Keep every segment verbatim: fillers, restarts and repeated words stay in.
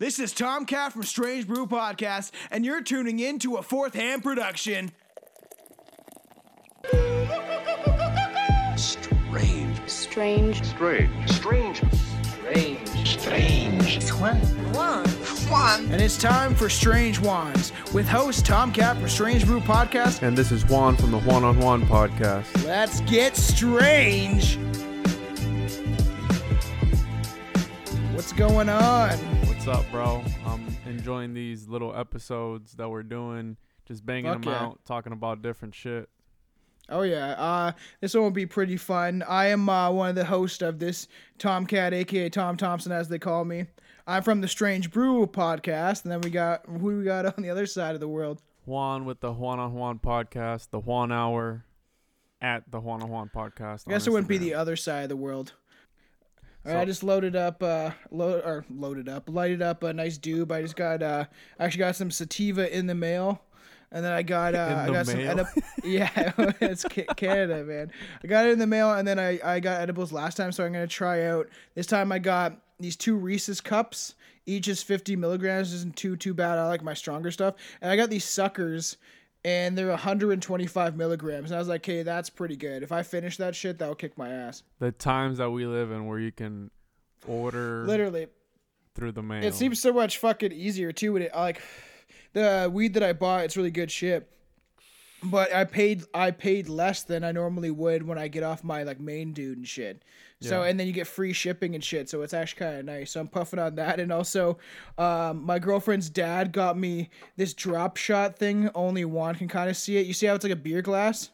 This is Tomcat from Strange Brew Podcast, and you're tuning in to a Fourth Hand production. Strange. Strange. Strange. Strange. Strange. Strange. Juan. Juan. Juan. And it's time for Strange Wands with host Tomcat from Strange Brew Podcast. And this is Juan from the Juan on Juan Podcast. Let's get strange. What's going on? What's up, bro? I'm enjoying these little episodes that we're doing, just banging Fuck them yeah. out, talking about different shit. Oh yeah, uh, this one will be pretty fun. I am uh, one of the hosts of this, Tomcat, aka Tom Thompson, as they call me. I'm from the Strange Brew Podcast, and then we got who we got on the other side of the world. Juan with the Juan on Juan Podcast, the Juan Hour, at the Juan on Juan Podcast. I guess it wouldn't be the other side of the world. All right, so, I just loaded up, uh, load or loaded up, lighted up a nice dube. I just got, uh, actually got some sativa in the mail, and then I got, uh, I got mail. some, edib- yeah, it's Canada, man. I got it in the mail, and then I, I got edibles last time, so I'm gonna try out this time. I got these two Reese's cups, each is fifty milligrams. Isn't too too bad. I like my stronger stuff, and I got these suckers, and they're one hundred twenty-five milligrams. And I was like, hey, that's pretty good. If I finish that shit, that'll kick my ass. The times that we live in where you can order literally through the mail. It seems so much fucking easier, too. It, like, the weed that I bought, it's really good shit. But I paid I paid less than I normally would when I get off my, like, main dude and shit. So, yeah. And then you get free shipping and shit, so it's actually kind of nice. So I'm puffing on that. And also, um, my girlfriend's dad got me this drop shot thing. Only Juan can kind of see it. You see how it's like a beer glass?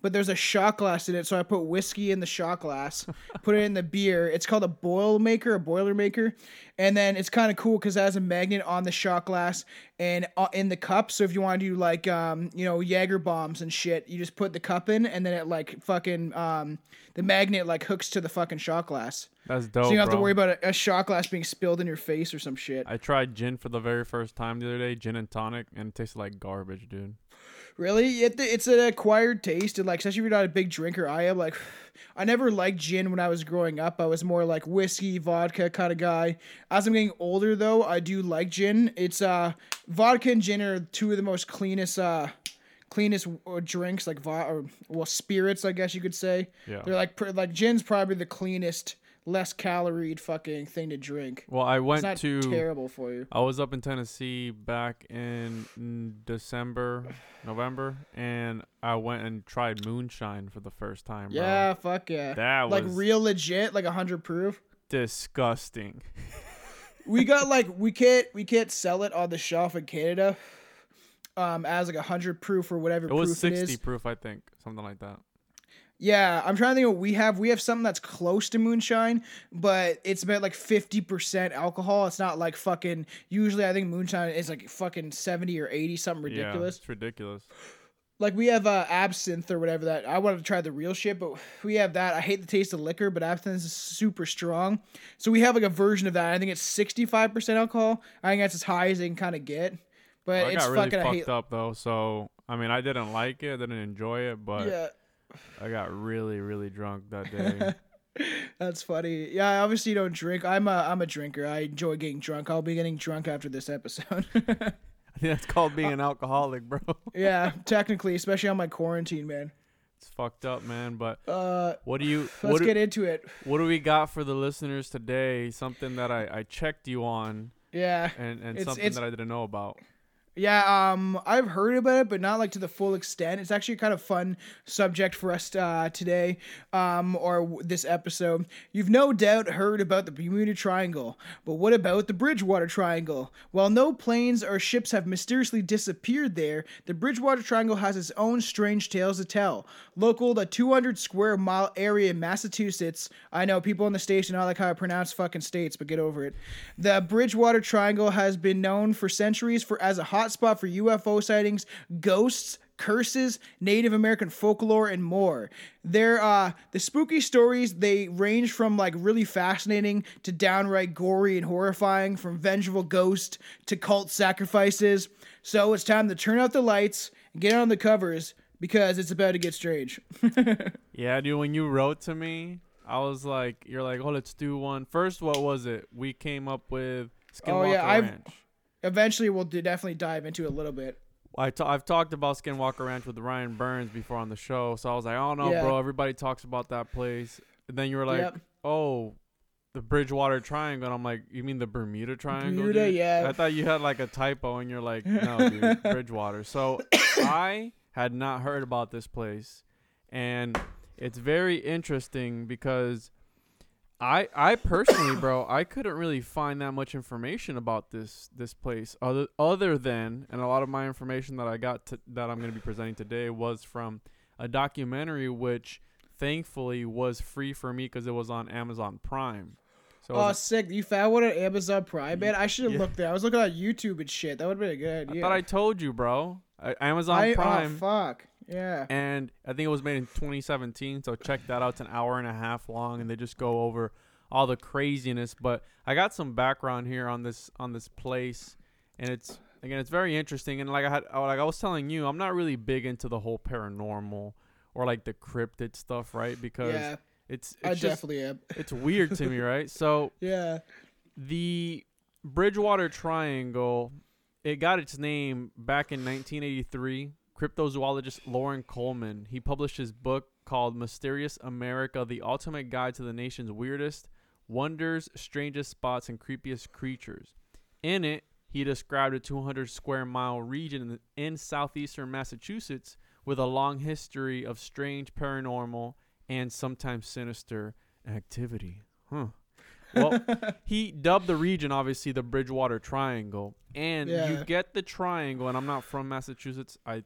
But there's a shot glass in it, so I put whiskey in the shot glass, put it in the beer. It's called a boil maker, a boiler maker. And then it's kind of cool because it has a magnet on the shot glass and uh, in the cup. So if you want to do, like, um, you know, Jaeger bombs and shit, you just put the cup in, and then it, like, fucking, um, the magnet, like, hooks to the fucking shot glass. That's dope, so you don't have bro. to worry about a, a shot glass being spilled in your face or some shit. I tried gin for the very first time the other day, gin and tonic, and it tasted like garbage, dude. Really? It, it's an acquired taste. And, like, especially if you're not a big drinker, I am. Like, I never liked gin when I was growing up. I was more like whiskey, vodka kind of guy. As I'm getting older, though, I do like gin. It's uh, vodka and gin are two of the most cleanest uh, cleanest drinks, like vo- or, well, spirits, I guess you could say. Yeah. They're like pr- like gin's probably the cleanest, less caloried fucking thing to drink. Well, I went it's not to terrible for you. I was up in Tennessee back in December, November, and I went and tried moonshine for the first time. Yeah, bro. Fuck yeah. That like was real legit, like one hundred proof. Disgusting. We got like we can't we can't sell it on the shelf in Canada. Um, as like one hundred proof or whatever. It was proof sixty it is. proof, I think, something like that. Yeah, I'm trying to think what we have. We have something that's close to moonshine, but it's about like fifty percent alcohol. It's not like fucking, usually I think moonshine is like fucking seventy or eighty, something ridiculous. Yeah, it's ridiculous. Like we have uh, absinthe or whatever that, I wanted to try the real shit, but we have that. I hate the taste of liquor, but absinthe is super strong. So we have like a version of that. I think it's sixty-five percent alcohol. I think that's as high as they can kind of get. But well, I it's got really fucking, fucked I hate- up though. So, I mean, I didn't like it. I didn't enjoy it, but yeah. I got really, really drunk that day. That's funny. Yeah, I obviously don't drink. I'm a, I'm a drinker. I enjoy getting drunk. I'll be getting drunk after this episode. I think that's called being an alcoholic, bro. Yeah, technically, especially on my quarantine, man. It's fucked up, man. But uh, what do you? Let's what do, get into it. What do we got for the listeners today? Something that I, I checked you on. Yeah. And and it's, something it's, that I didn't know about. Yeah, um, I've heard about it, but not like to the full extent. It's actually kind of fun subject for us uh, today, um, or w- this episode. You've no doubt heard about the Bermuda Triangle, but what about the Bridgewater Triangle? While no planes or ships have mysteriously disappeared there, the Bridgewater Triangle has its own strange tales to tell. Local to two hundred square mile area in Massachusetts. I know people in the States do not like how I pronounce fucking states, but get over it. The Bridgewater Triangle has been known for centuries for as a hot spot for U F O sightings, ghosts, curses, Native American folklore, and more. They're, uh, the spooky stories, they range from like really fascinating to downright gory and horrifying, from vengeful ghosts to cult sacrifices. So it's time to turn out the lights and get on the covers because it's about to get strange. Yeah, dude, when you wrote to me, I was like, you're like, oh, let's do one. First, what was it? We came up with Skinwalker oh, yeah, Ranch. Eventually, we'll do, definitely dive into it a little bit. I t- I've talked about Skinwalker Ranch with Ryan Burns before on the show, so I was like, oh, no, yeah. bro, everybody talks about that place. And then you were like, yep. oh, the Bridgewater Triangle. And I'm like, you mean the Bermuda Triangle? Bermuda, dude? yeah. I thought you had like a typo, and you're like, no, dude, Bridgewater. So I had not heard about this place, and it's very interesting because I I personally, bro, I couldn't really find that much information about this this place other other than, and a lot of my information that I got to, that I'm going to be presenting today was from a documentary, which thankfully was free for me because it was on Amazon Prime. So oh, sick. You found one on Amazon Prime, man? I should have yeah. looked there. I was looking on YouTube and shit. That would have been a good idea. I thought I told you, bro. I, Amazon I, Prime. Oh, fuck. Yeah. And I think it was made in twenty seventeen, so check that out. It's an hour and a half long, and they just go over all the craziness. But I got some background here on this on this place, and it's, again, it's very interesting. And like I had, like I was telling you, I'm not really big into the whole paranormal or like the cryptid stuff, right? Because yeah, it's, it's I just, definitely am. It's weird to me, right? So yeah, the Bridgewater Triangle, it got its name back in nineteen eighty-three. Cryptozoologist Lauren Coleman, he published his book called Mysterious America, The Ultimate Guide to the Nation's Weirdest Wonders, Strangest Spots, and Creepiest Creatures. In it, he described a two hundred square mile region in southeastern Massachusetts with a long history of strange, paranormal, and sometimes sinister activity. Huh. Well, he dubbed the region, obviously, the Bridgewater Triangle. And yeah. you get the triangle, and I'm not from Massachusetts. I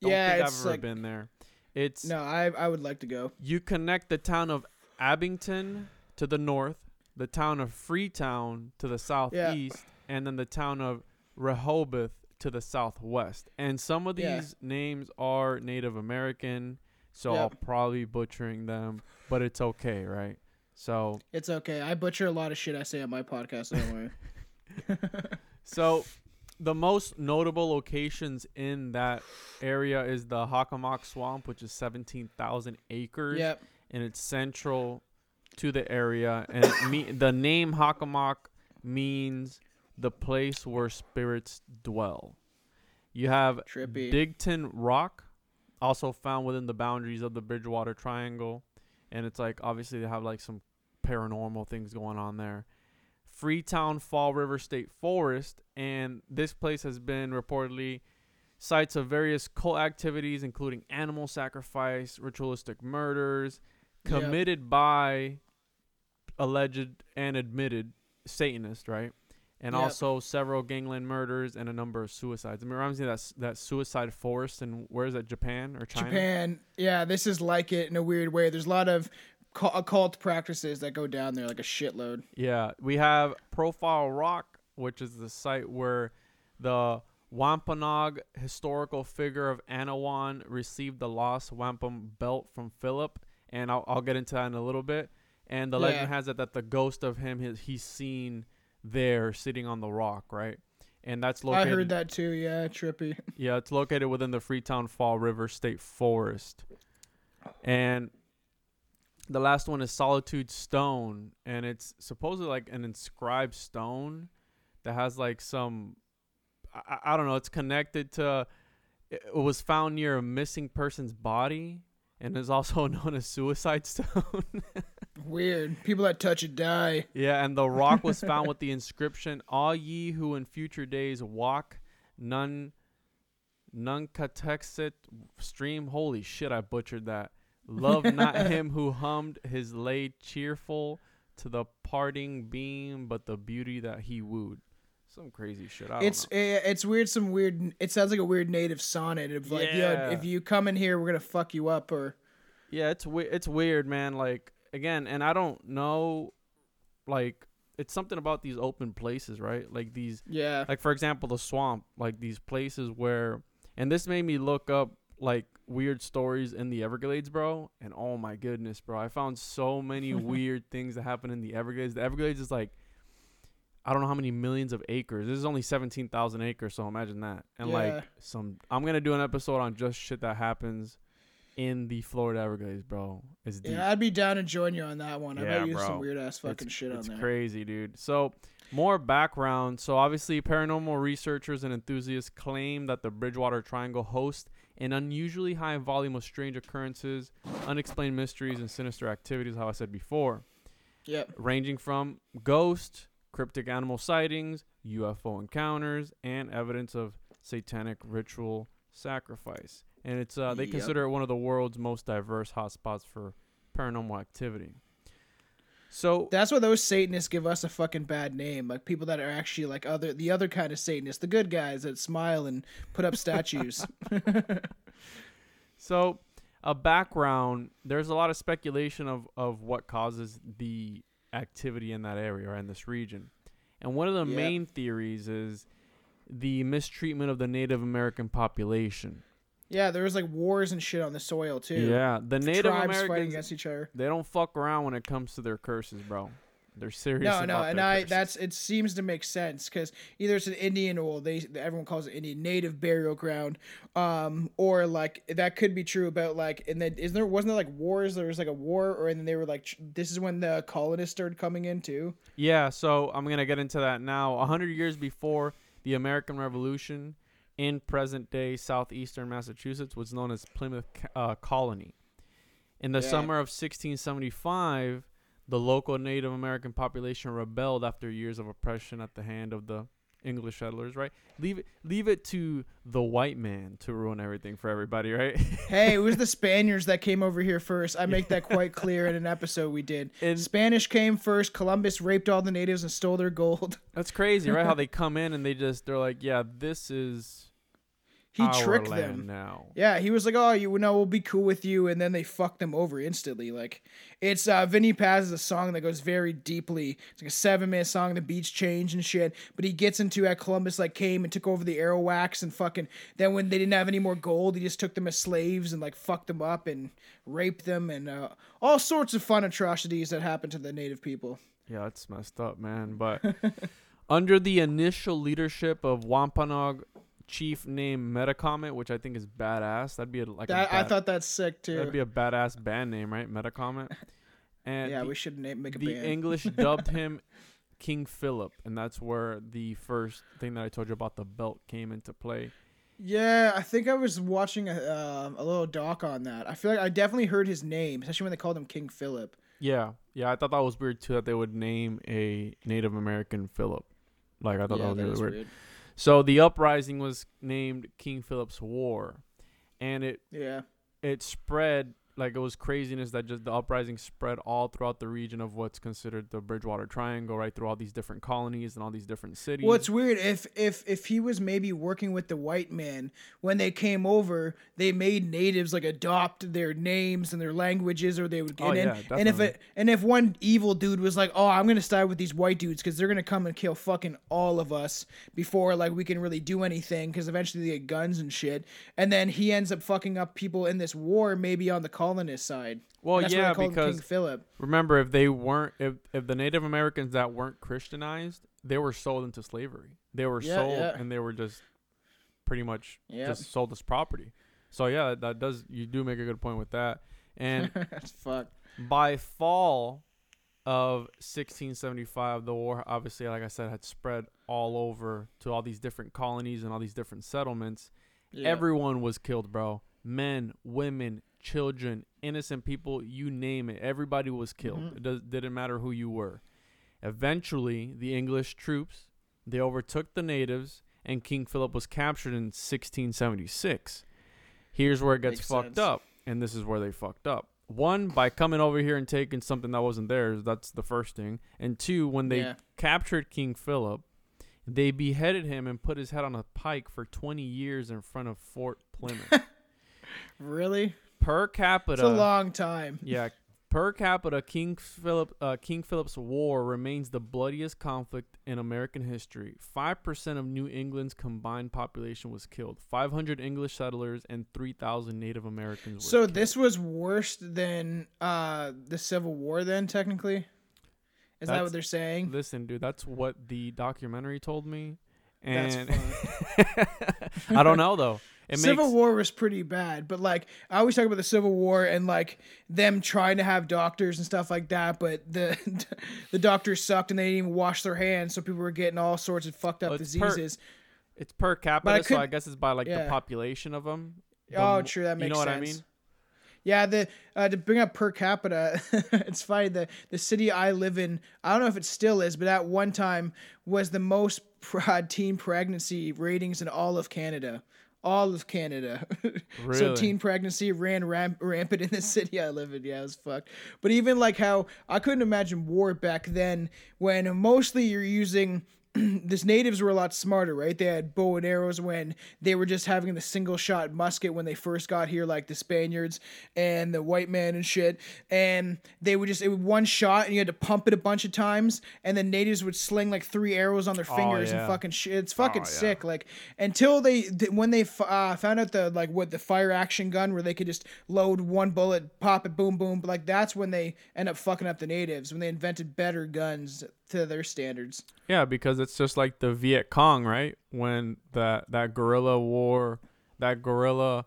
don't yeah, think I've ever like, been there. It's No, I I would like to go. You connect the town of Abington to the north, the town of Freetown to the southeast, yeah. and then the town of Rehoboth to the southwest. And some of these yeah. names are Native American, so yep. I'll probably be butchering them, but it's okay, right? So it's okay. I butcher a lot of shit I say on my podcast anyway. So the most notable locations in that area is the Hockomock Swamp, which is seventeen thousand acres, yep. and it's central to the area. And it me- the name Hockomock means the place where spirits dwell. You have Trippy. Digton Rock, also found within the boundaries of the Bridgewater Triangle. And it's like, obviously, they have like some paranormal things going on there. Freetown Fall River State Forest. And this place has been reportedly sites of various cult activities, including animal sacrifice, ritualistic murders committed yep. by alleged and admitted Satanists, right? And yep. also several gangland murders and a number of suicides. I mean, it reminds me of that, that suicide forest in, where is that, Japan or China? Japan. Yeah, this is like it in a weird way. There's a lot of occult practices that go down there, like a shitload. Yeah, we have Profile Rock, which is the site where the Wampanoag historical figure of Anawan received the lost wampum belt from Philip. And I'll, I'll get into that in a little bit. And the yeah. legend has it that the ghost of him, his, he's seen there sitting on the rock, right? And that's located. I heard that too. Yeah, trippy. Yeah, it's located within the Freetown Fall River State Forest. And the last one is Solitude Stone, and it's supposedly like an inscribed stone that has like some I, I don't know, it's connected to it was found near a missing person's body and is also known as Suicide Stone. Weird. People that touch it die. Yeah, and the rock was found with the inscription, "All ye who in future days walk, none, none catexit stream." Holy shit, I butchered that. "Love not him who hummed his lay cheerful to the parting beam, but the beauty that he wooed." Some crazy shit. I it's it, it's weird. Some weird. It sounds like a weird native sonnet of like, yeah. Yo, if you come in here, we're gonna fuck you up. Or yeah, it's we- it's weird, man. Like. Again, and I don't know, like, it's something about these open places, right? Like these, yeah. like, for example, the swamp, like these places where, and this made me look up, like, weird stories in the Everglades, bro. And oh my goodness, bro. I found so many weird things that happen in the Everglades. The Everglades is like, I don't know how many millions of acres. This is only seventeen thousand acres, so imagine that. And, yeah. like, some, I'm going to do an episode on just shit that happens in the Florida Everglades, bro. It's deep. Yeah, I'd be down to join you on that one. I yeah, bet you bro. Some weird ass fucking it's, shit on it's there. It's crazy, dude. So More background. So obviously, paranormal researchers and enthusiasts claim that the Bridgewater Triangle hosts an unusually high volume of strange occurrences, unexplained mysteries, and sinister activities, how I said before. Yep. Ranging from ghosts, cryptic animal sightings, U F O encounters, and evidence of satanic ritual sacrifice. And it's uh, they yep. consider it one of the world's most diverse hotspots for paranormal activity. So that's why those Satanists give us a fucking bad name, like people that are actually like other the other kind of Satanists, the good guys that smile and put up statues. So a background, there's a lot of speculation of, of what causes the activity in that area or in this region. And one of the yep. main theories is the mistreatment of the Native American population. Yeah, there was like wars and shit on the soil too. Yeah, the Native tribes Americans fighting against each other. They don't fuck around when it comes to their curses, bro. They're serious. No, about no, and I curses. That's it seems to make sense because either it's an Indian, or they everyone calls it Indian Native burial ground, um, or like that could be true about like and then is there wasn't there like wars? There was like a war, or and then they were like this is when the colonists started coming in too. Yeah, so I'm gonna get into that now. A hundred years before the American Revolution. In present-day southeastern Massachusetts was known as Plymouth uh, Colony. In the yeah. summer of sixteen seventy-five, the local Native American population rebelled after years of oppression at the hand of the English settlers, right? Leave it, leave it to the white man to ruin everything for everybody, right? Hey, it was the Spaniards that came over here first. I make that quite clear in an episode we did. And Spanish came first. Columbus raped all the natives and stole their gold. That's crazy, right? How they come in and they just, they're like, yeah, this is... He Our tricked them. Now. Yeah, he was like, "Oh, you know, we'll be cool with you," and then they fucked them over instantly. Like, it's uh, Vinny Paz is a song that goes very deeply. It's like a seven-minute song. The beats change and shit, but he gets into how Columbus like came and took over the Arawaks and fucking. Then when they didn't have any more gold, he just took them as slaves and like fucked them up and raped them and uh, all sorts of fun atrocities that happened to the native people. Yeah, it's messed up, man. But under the initial leadership of Wampanoag. Chief named Metacomet, which I think is badass. That'd be a, like that, a bad, I thought that's sick too. That'd be a badass band name, right? Metacomet. And yeah, the, we should name make a the band. The English dubbed him King Philip, and that's where the first thing that I told you about the belt came into play. Yeah, I think I was watching a, uh, a little doc on that. I feel like I definitely heard his name, especially when they called him King Philip. Yeah, yeah, I thought that was weird too that they would name a Native American Philip. Like I thought yeah, that was that really was weird. weird. So the uprising was named King Philip's War, and it yeah. it spread like it was craziness that just the uprising spread all throughout the region of what's considered the Bridgewater Triangle, right through all these different colonies and all these different cities. Well, it's weird if if if he was maybe working with the white man when they came over, they made natives like adopt their names and their languages, or they would get oh, in. Yeah, definitely. And if it and if one evil dude was like, "Oh, I'm gonna side with these white dudes because they're gonna come and kill fucking all of us before like we can really do anything," because eventually they get guns and shit, and then he ends up fucking up people in this war, maybe on the colony. Colonist side. Well, that's yeah, because King Philip. Remember, if they weren't, if, if the Native Americans that weren't Christianized, they were sold into slavery. They were yeah, sold, yeah. and they were just pretty much yep. just sold as property. So yeah, that, that does you do make a good point with that. And that's fucked. By fall of sixteen seventy-five, the war obviously, like I said, had spread all over to all these different colonies and all these different settlements. Yeah. Everyone was killed, bro. Men, women. Children, innocent people, you name it. Everybody was killed. Mm-hmm. It does, didn't matter who you were. Eventually, the English troops, they overtook the natives, and King Philip was captured in sixteen seventy-six. Here's where it gets Makes fucked sense. Up, and this is where they fucked up. One, by coming over here and taking something that wasn't theirs. That's the first thing. And two, when they yeah. captured King Philip, they beheaded him and put his head on a pike for twenty years in front of Fort Plymouth. Really? Per capita, it's a long time. Yeah, per capita, King Philip, uh, King Philip's War remains the bloodiest conflict in American history. Five percent of New England's combined population was killed. Five hundred English settlers and three thousand Native Americans were so killed. This was worse than uh, the Civil War. Then technically, is that's, that what they're saying? Listen, dude, that's what the documentary told me, and that's I don't know though. It Civil makes... War was pretty bad, but like I always talk about the Civil War and like them trying to have doctors and stuff like that, but the the doctors sucked and they didn't even wash their hands, so people were getting all sorts of fucked up well, it's diseases. Per, it's per capita, I could, so I guess it's by like yeah. the population of them. The, oh, true, that makes sense. You know sense. What I mean? Yeah, the uh, to bring up per capita, it's funny, the, the city I live in, I don't know if it still is, but at one time was the most teen pregnancy ratings in all of Canada. All of Canada. Really? So teen pregnancy ran ramp- rampant in the city I live in. Yeah, it was fucked. But even like how I couldn't imagine war back then when mostly you're using... These natives were a lot smarter, right? They had bow and arrows when they were just having the single shot musket when they first got here, like the Spaniards and the white man and shit. And they would just, it was one shot and you had to pump it a bunch of times. And the natives would sling like three arrows on their fingers oh, yeah. and fucking shit. It's fucking oh, yeah. sick. Like until they, when they uh, found out the, like what the fire action gun where they could just load one bullet, pop it, boom, boom. But like, that's when they end up fucking up the natives when they invented better guns to their standards. Yeah, because it's just like the Viet Cong, right? When that that guerrilla war, that guerrilla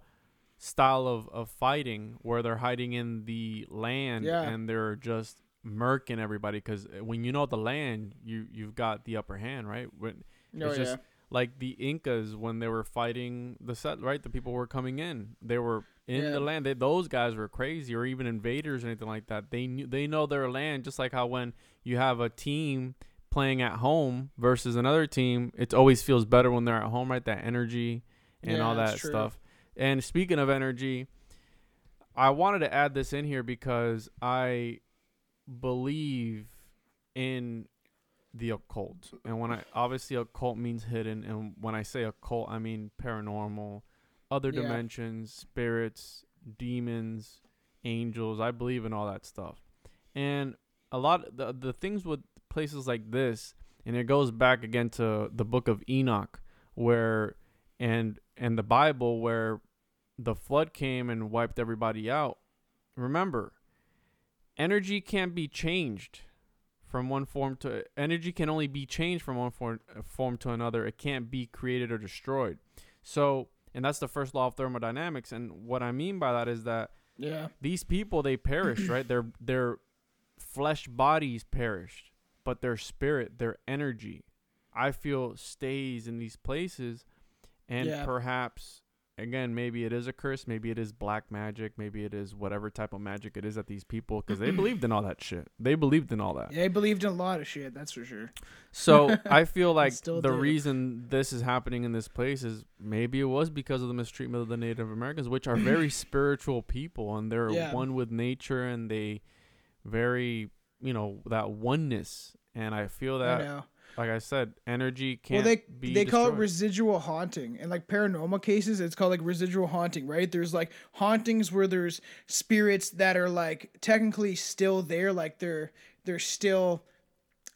style of, of fighting where they're hiding in the land yeah. and they're just murking everybody, because when you know the land, you, you've got the upper hand, right? When, oh, it's just yeah. like the Incas when they were fighting the set, right? The people were coming in. They were in yeah. the land. They, those guys were crazy, or even invaders or anything like that. They knew, they know their land, just like how when you have a team playing at home versus another team, it always feels better when they're at home, right? That energy and yeah, all that stuff. And speaking of energy, I wanted to add this in here because I believe in the occult. And when I obviously occult means hidden, and when I say occult, I mean paranormal, other yeah. dimensions, spirits, demons, angels. I believe in all that stuff. And a lot of the, the things with places like this, and it goes back again to the book of Enoch where and and the Bible, where the flood came and wiped everybody out. Remember, energy can't be changed from one form to energy can only be changed from one form, form to another. It can't be created or destroyed. So, and that's the first law of thermodynamics. And what I mean by that is that yeah. these people, they perished, right? Their their flesh bodies perished, but their spirit, their energy, I feel stays in these places. And yeah. perhaps, again, maybe it is a curse. Maybe it is black magic. Maybe it is whatever type of magic it is at these people, because they believed in all that shit. They believed in all that. Yeah, they believed in a lot of shit, that's for sure. So I feel like the do. reason this is happening in this place is maybe it was because of the mistreatment of the Native Americans, which are very spiritual people, and they're yeah. one with nature, and they very, you know, that oneness. And I feel that... I Like I said, energy can't well, they, be They destroyed. Call it residual haunting. And like paranormal cases, it's called like residual haunting, right? There's like hauntings where there's spirits that are like technically still there. Like they're, they're still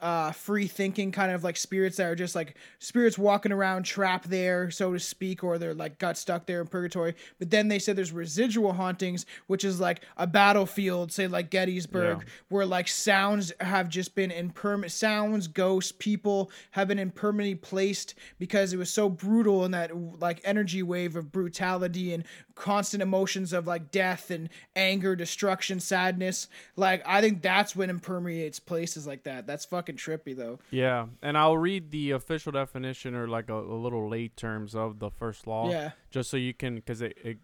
uh, free thinking kind of like spirits that are just like spirits walking around trapped there, so to speak, or they're like got stuck there in purgatory. But then they said there's residual hauntings, which is like a battlefield, say like Gettysburg, yeah. where like sounds have just been impermanent, sounds, ghosts, people have been impermanently placed because it was so brutal, and that like energy wave of brutality and constant emotions of like death and anger, destruction, sadness. Like I think that's when impermeates places like that. That's fucking trippy though. Yeah, and I'll read the official definition, or like a, a little lay terms of the first law, yeah, just so you can, because it, it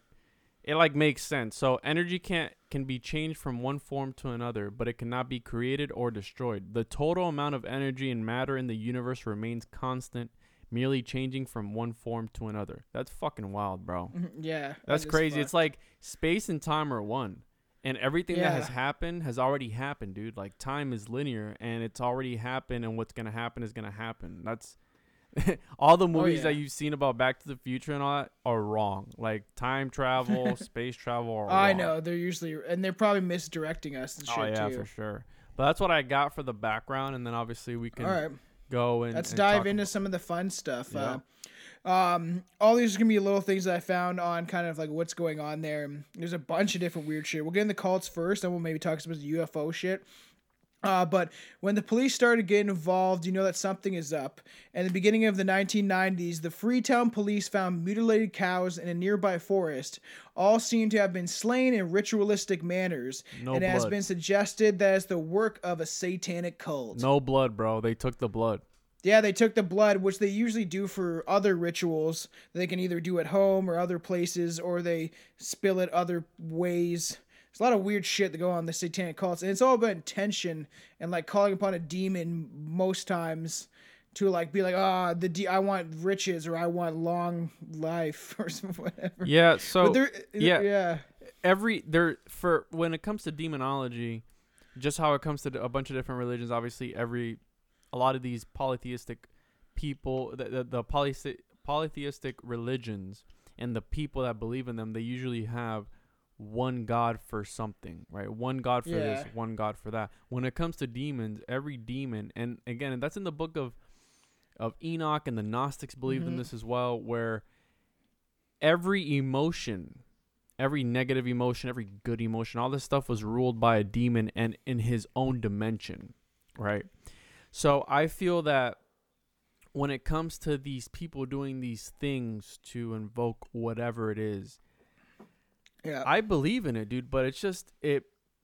it like makes sense. So energy can't can be changed from one form to another, but it cannot be created or destroyed. The total amount of energy and matter in the universe remains constant, merely changing from one form to another. That's fucking wild, bro. Yeah, that's crazy. Fucked. It's like space and time are one. And everything yeah. that has happened has already happened, dude. Like, time is linear, and it's already happened, and what's going to happen is going to happen. That's all the movies oh, yeah. that you've seen about Back to the Future and all that are wrong. Like, time travel, space travel are wrong. I know. They're usually – and they're probably misdirecting us and shit, too. Oh, yeah, too. for sure. But that's what I got for the background, and then obviously we can all right. go and – Let's and dive into about- some of the fun stuff. Yeah. Uh, Um, all these are going to be little things that I found on kind of like what's going on there. There's a bunch of different weird shit. We'll get in the cults first, and we'll maybe talk about the U F O shit. Uh, but when the police started getting involved, you know that something is up. In the beginning of the nineteen nineties, the Freetown police found mutilated cows in a nearby forest. All seem to have been slain in ritualistic manners. No and blood. It has been suggested that it's the work of a satanic cult. No blood, bro. They took the blood. Yeah, they took the blood, which they usually do for other rituals. They can either do at home or other places, or they spill it other ways. There's a lot of weird shit that go on in the satanic cults, and it's all about intention and like calling upon a demon most times to like be like, ah, oh, the de- I want riches or I want long life or whatever. Yeah, so but there, yeah, yeah. Every there for when it comes to demonology, just how it comes to a bunch of different religions. Obviously, every a lot of these polytheistic people, the the, the polythe- polytheistic religions, and the people that believe in them, they usually have one God for something, right? One God for yeah. this, one God for that. When it comes to demons, every demon, and again, that's in the book of of Enoch, and the Gnostics believed mm-hmm. in this as well, where every emotion, every negative emotion, every good emotion, all this stuff was ruled by a demon and in his own dimension, right? So I feel that when it comes to these people doing these things to invoke whatever it is, yeah. I believe in it, dude, but it's just, it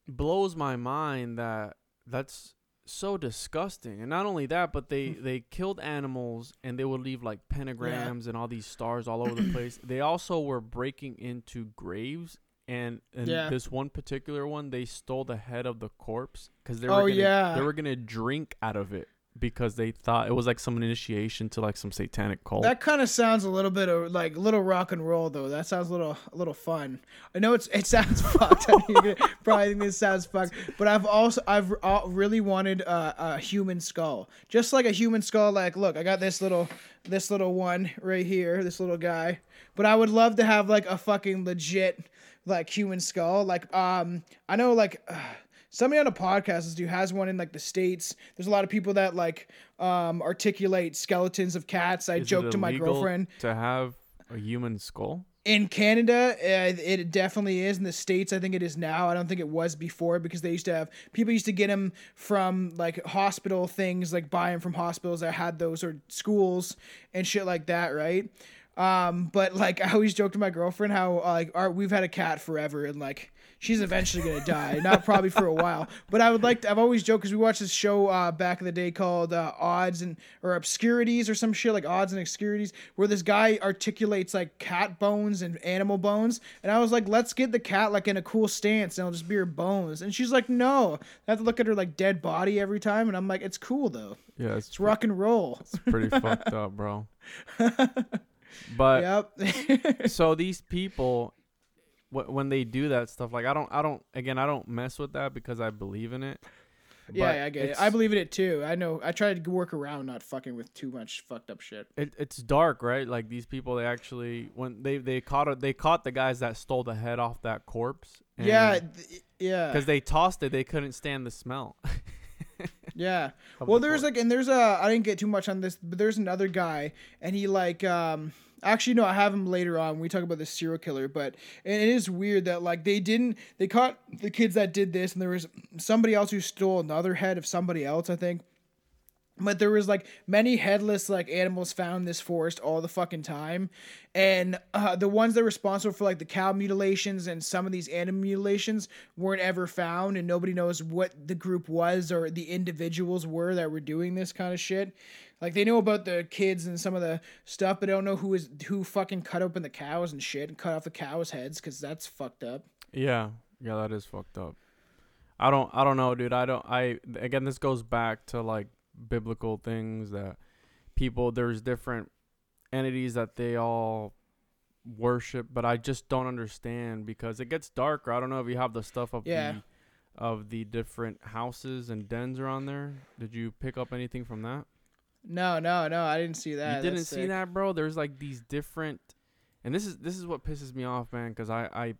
blows my mind that that's so disgusting. And not only that, but they, they killed animals, and they would leave like pentagrams yeah. and all these stars all over the place. They also were breaking into graves, and, and yeah. this one particular one, they stole the head of the corpse because they were oh, gonna, yeah. they were going to drink out of it, because they thought it was like some initiation to like some satanic cult. That kind of sounds a little bit of like little rock and roll, though. That sounds a little a little fun. I know it's it sounds fucked. You're gonna probably think this sounds fucked, but I've also I've really wanted uh, a human skull, just like a human skull. Like, look, I got this little this little one right here, this little guy. But I would love to have like a fucking legit like human skull. Like, um, I know like. Uh, Somebody on a podcast dude has one in like the States. There's a lot of people that like um, articulate skeletons of cats. I joke to my girlfriend to have a human skull in Canada. Uh, it definitely is in the States. I think it is now. I don't think it was before, because they used to have people used to get them from like hospital things, like buy them from hospitals that had those, or schools and shit like that. Right. Um, but like I always joke to my girlfriend how uh, like our, we've had a cat forever, and like she's eventually gonna die, not probably for a while. But I would like to. I've always joked, because we watched this show uh, back in the day called uh, Odds and or Obscurities or some shit, like Odds and Obscurities, where this guy articulates like cat bones and animal bones. And I was like, let's get the cat like in a cool stance, and I'll just be her bones. And she's like, no, I have to look at her like dead body every time. And I'm like, it's cool though. Yeah, it's, it's rock and roll. It's pretty fucked up, bro. But yep. So these people, when they do that stuff, like I don't, I don't, again, I don't mess with that because I believe in it. Yeah, yeah I get it. I believe in it too. I know. I try to work around not fucking with too much fucked up shit. It, it's dark, right? Like these people, they actually when they they caught they caught the guys that stole the head off that corpse. And, yeah, th- yeah. Because they tossed it, they couldn't stand the smell. Yeah. Well, there's like, and there's a. I didn't get too much on this, but there's another guy, and he like um. Actually, no, I have him later on when we talk about the serial killer, but and it is weird that, like, they didn't, they caught the kids that did this, and there was somebody else who stole another head of somebody else, I think. But there was, like, many headless, like, animals found in this forest all the fucking time. And uh, the ones that were responsible for, like, the cow mutilations and some of these animal mutilations weren't ever found. And nobody knows what the group was or the individuals were that were doing this kind of shit. Like, they know about the kids and some of the stuff, but they don't know who is who fucking cut open the cows and shit and cut off the cows' heads, because that's fucked up. Yeah. Yeah, that is fucked up. I don't, I don't know, dude. I don't, I, again, this goes back to, like, biblical things that people, there's different entities that they all worship, but I just don't understand because it gets darker. I don't know if you have the stuff up yeah. the, of the different houses and dens around there. Did you pick up anything from that? No, no, no. I didn't see that. You didn't That's see sick. That, bro? There's like these different, and this is this is what pisses me off, man, because I, I,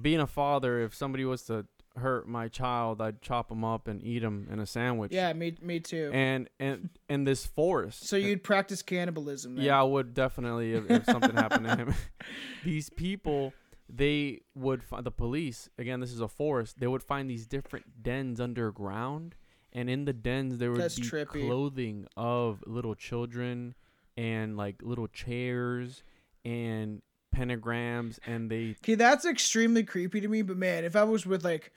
being a father, if somebody was to hurt my child, I'd chop them up and eat them in a sandwich. Yeah, me me too. And and in this forest. So you'd practice cannibalism, man. Yeah, I would definitely if, if something happened to him. These people, they would find the police. Again, this is a forest. They would find these different dens underground, and in the dens there would That's be trippy. clothing of little children and like little chairs and pentagrams, and they okay that's extremely creepy to me. But man, if I was with like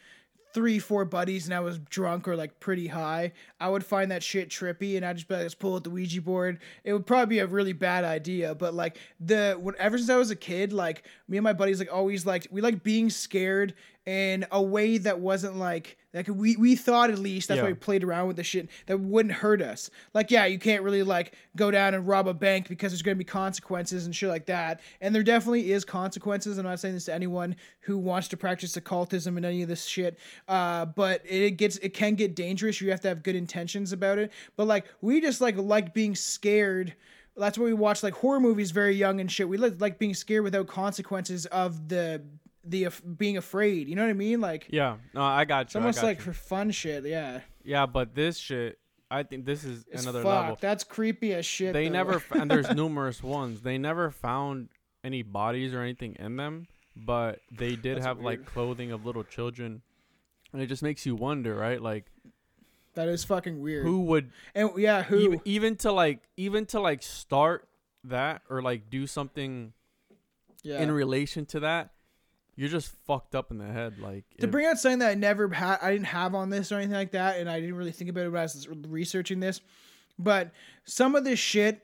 three four buddies and I was drunk or like pretty high, I would find that shit trippy, and I'd just be like, let's pull out the Ouija board. It would probably be a really bad idea, but like the ever since I was a kid, like me and my buddies like always liked we liked being scared in a way that wasn't like like we we thought, at least that's yeah. why we played around with the shit that wouldn't hurt us. Like, yeah, you can't really like go down and rob a bank because there's going to be consequences and shit like that, and there definitely is consequences. I'm not saying this to anyone who wants to practice occultism and any of this shit, uh but it gets it can get dangerous. You have to have good intentions about it, but like we just like like being scared. That's why we watched like horror movies very young and shit. We like like being scared without consequences of the the uh, being afraid, you know what I mean? Like, yeah, no, I got you. It's almost like you. For fun shit, yeah. Yeah, but this shit, I think this is it's another fucked. level. That's creepy as shit. They though. never, and there's numerous ones. They never found any bodies or anything in them, but they did That's have weird. like clothing of little children, and it just makes you wonder, right? Like, that is fucking weird. Who would? And yeah, who? Even, even to like, even to like start that or like do something, yeah. in relation to that. You're just fucked up in the head. Like to if- bring out something that I never had, I didn't have on this or anything like that, and I didn't really think about it when I was researching this. But some of this shit,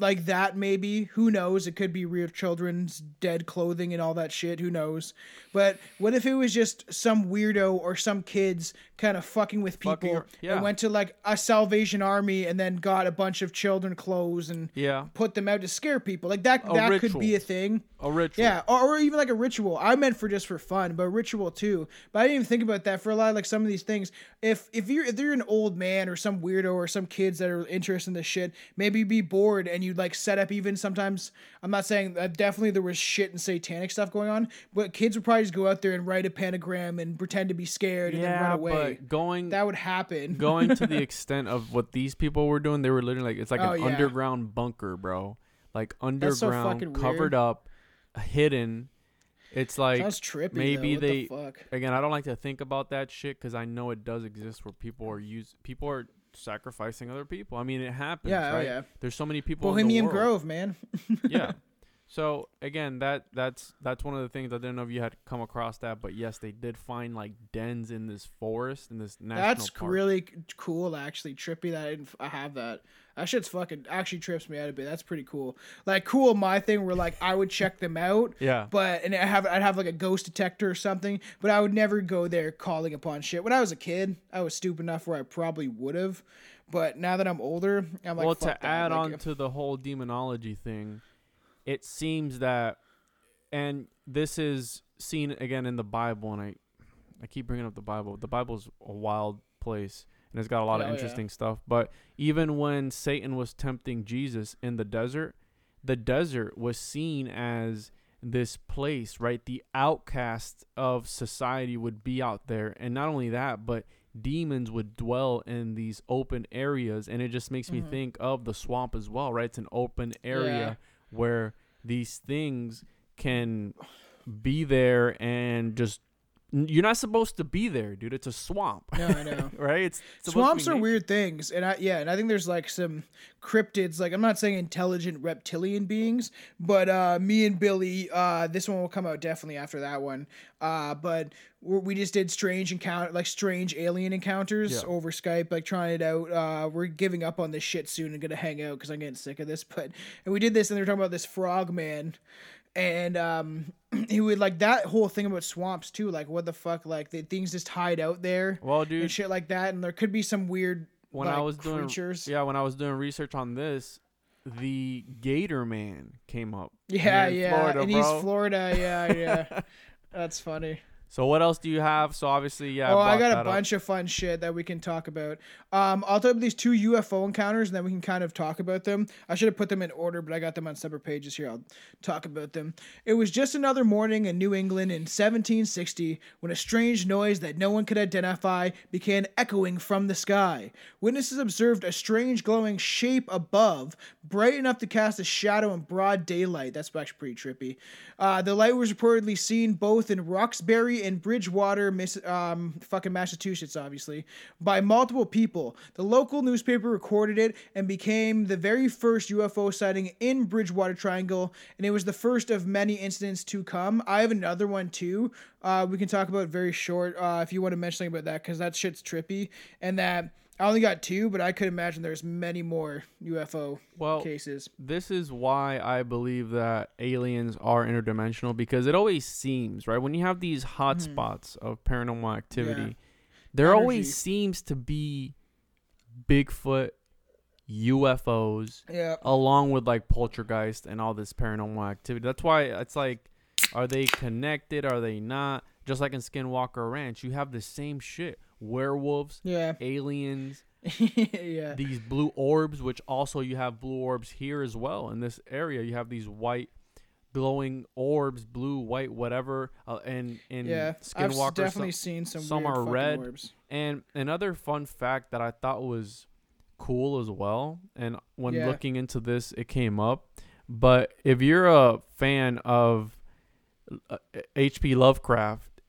like that, maybe, who knows? It could be real children's dead clothing and all that shit. Who knows? But what if it was just some weirdo or some kids kind of fucking with people fucking, yeah. and went to like a Salvation Army and then got a bunch of children clothes and yeah. put them out to scare people. Like that, a that ritual. could be a thing. A ritual. Yeah. Or, or even like a ritual. I meant for just for fun, but a ritual too. But I didn't even think about that for a lot of like some of these things. If, if you're, if you're an old man or some weirdo or some kids that are interested in this shit, maybe you'd be bored and you'd like set up even sometimes. I'm not saying that definitely there was shit and satanic stuff going on, but kids would probably just go out there and write a pentagram and pretend to be scared and yeah, then run away. But going, that would happen. Going to the extent of what these people were doing, they were literally like, it's like oh, an yeah. underground bunker, bro. Like underground, so covered weird. up. Hidden. It's like trippy, maybe they the again I don't like to think about that shit because I know it does exist where people are use people are sacrificing other people. I mean, it happens, yeah, right? Oh, yeah. There's so many people Bohemian in the world. Grove, man. Yeah, so again, that that's that's one of the things I didn't know if you had come across that, but yes, they did find like dens in this forest in this national that's park. Really cool, actually trippy that I, didn't, I have that. That shit's fucking actually trips me out a bit. That's pretty cool. Like, cool, my thing where like I would check them out. Yeah. But and I have I'd have like a ghost detector or something, but I would never go there calling upon shit. When I was a kid, I was stupid enough where I probably would have, but now that I'm older, I'm like. Well, to that. add like, on if- to the whole demonology thing, it seems that, and this is seen again in the Bible, and I, I keep bringing up the Bible. The Bible's a wild place. And it's got a lot oh, of interesting yeah. stuff. But even when Satan was tempting Jesus in the desert, the desert was seen as this place, right? The outcasts of society would be out there. And not only that, but demons would dwell in these open areas. And it just makes mm-hmm. me think of the swamp as well, right? It's an open area yeah. where these things can be there and just you're not supposed to be there, dude. It's a swamp. No, I know. Right? It's, it's swamps are weird things. And I, yeah, and I think there's like some cryptids. Like, I'm not saying intelligent reptilian beings, but uh, me and Billy, uh, this one will come out definitely after that one. Uh, but we're, we just did strange encounter, like strange alien encounters yeah. over Skype, like trying it out. Uh, we're giving up on this shit soon and going to hang out because I'm getting sick of this. But, and we did this, and they were talking about this frog man. And um, he would like that whole thing about swamps too. Like, what the fuck? Like, the things just hide out there. Well, dude, and shit like that. And there could be some weird when like, I was creatures. Doing, yeah, when I was doing research on this, the Gator Man came up. Yeah, yeah, Florida, and bro. He's Florida. Yeah, yeah. That's funny. So what else do you have? So obviously, yeah. Oh, I, I got a bunch up. of fun shit that we can talk about. Um, I'll talk about these two U F O encounters, and then we can kind of talk about them. I should have put them in order, but I got them on separate pages here. I'll talk about them. It was just another morning in New England in seventeen sixty when a strange noise that no one could identify began echoing from the sky. Witnesses observed a strange glowing shape above, bright enough to cast a shadow in broad daylight. That's actually pretty trippy. Uh, the light was reportedly seen both in Roxbury in Bridgewater, um, fucking Massachusetts, obviously, by multiple people. The local newspaper recorded it and became the very first U F O sighting in Bridgewater Triangle, and it was the first of many incidents to come. I have another one, too. Uh, we can talk about very short, uh, if you want to mention something about that, because that shit's trippy, and that... I only got two, but I could imagine there's many more U F O well, cases. This is why I believe that aliens are interdimensional, because it always seems, right? When you have these hot mm-hmm. spots of paranormal activity, yeah. there Energy. always seems to be Bigfoot, U F Os, yeah. along with like poltergeist and all this paranormal activity. That's why it's like, are they connected? Are they not? Just like in Skinwalker Ranch, you have the same shit. Werewolves, yeah, aliens, yeah, these blue orbs, which also you have blue orbs here as well in this area. You have these white glowing orbs, blue, white, whatever, uh, and and yeah, Skinwalker, I've definitely some, seen some some weird are red orbs. And another fun fact that I thought was cool as well, and when yeah. looking into this it came up, but if you're a fan of H P. Uh, Lovecraft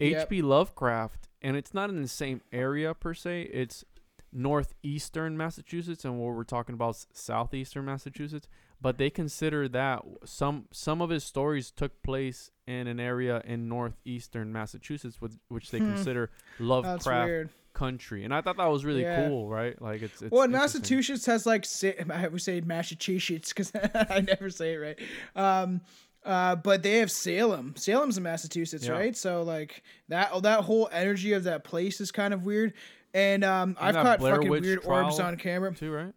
H P. Yep. Lovecraft, and it's not in the same area per se. It's northeastern Massachusetts, and what we're talking about is southeastern Massachusetts. But they consider that some some of his stories took place in an area in northeastern Massachusetts, with, which they hmm. consider Lovecraft country. And I thought that was really yeah. cool, right? Like it's, it's well, and Massachusetts has like I would say Massachusetts because I never say it right. Um, Uh, but they have Salem. Salem's in Massachusetts, yeah. right? So like that, oh, that whole energy of that place is kind of weird. And um, I've caught Blair fucking Witch weird orbs on camera too, right?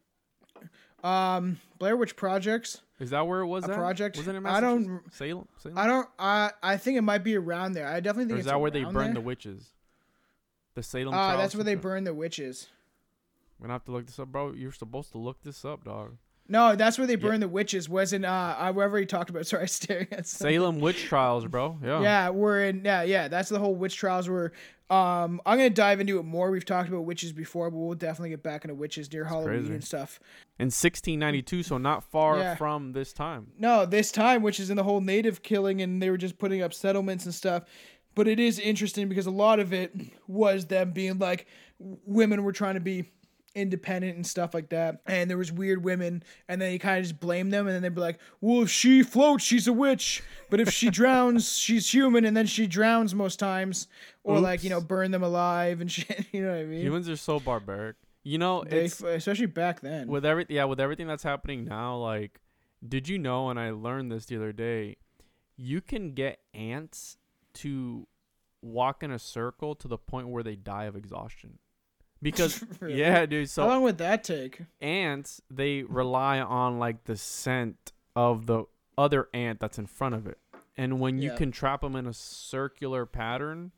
Um, Blair Witch Projects. Is that where it was? A at? Project. Wasn't it in Massachusetts? I don't. Salem. Salem? I don't. I I think it might be around there. I definitely think. Or is it's that where they burn there? the witches? The Salem. Ah, uh, that's where they burn the witches. We're gonna have to look this up, bro. You're supposed to look this up, dog. No, that's where they burned yeah. the witches. Wasn't uh, I've already talked about. Sorry, staring at something. Salem witch trials, bro. Yeah, yeah, we're in. Yeah, yeah, that's the whole witch trials. Where um, I'm gonna dive into it more. We've talked about witches before, but we'll definitely get back into witches near that's Halloween crazy. and stuff. In sixteen ninety-two, so not far yeah. from this time. No, this time, which is in the whole native killing, and they were just putting up settlements and stuff. But it is interesting because a lot of it was them being like women were trying to be independent and stuff like that, and there was weird women, and then you kind of just blame them, and then they'd be like, well, if she floats, she's a witch, but if she drowns, she's human, and then she drowns most times, or Oops. like, you know, burn them alive and shit. You know what I mean? Humans are so barbaric, you know, they, it's, especially back then with every yeah with everything that's happening now. Like, did you know, and I learned this the other day, you can get ants to walk in a circle to the point where they die of exhaustion. Because, really? yeah, dude. So how long would that take? Ants, they rely on like the scent of the other ant that's in front of it. And when yeah. you can trap them in a circular pattern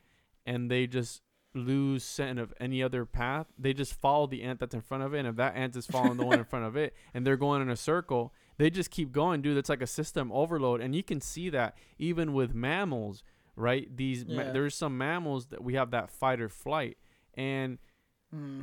and they just lose scent of any other path, they just follow the ant that's in front of it. And if that ant is following the one in front of it and they're going in a circle, they just keep going, dude. It's like a system overload. And you can see that even with mammals, right? These yeah. ma- There's some mammals that we have that fight or flight. And...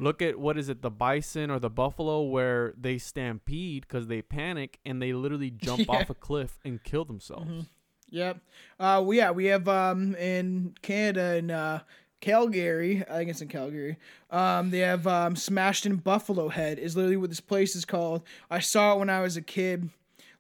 look at, what is it, the bison or the buffalo, where they stampede because they panic and they literally jump yeah. off a cliff and kill themselves. Mm-hmm. Yep. Uh, well, yeah, we have um, in Canada, in uh, Calgary, I think it's in Calgary, um, they have um, Smashed in Buffalo Head is literally what this place is called. I saw it when I was a kid,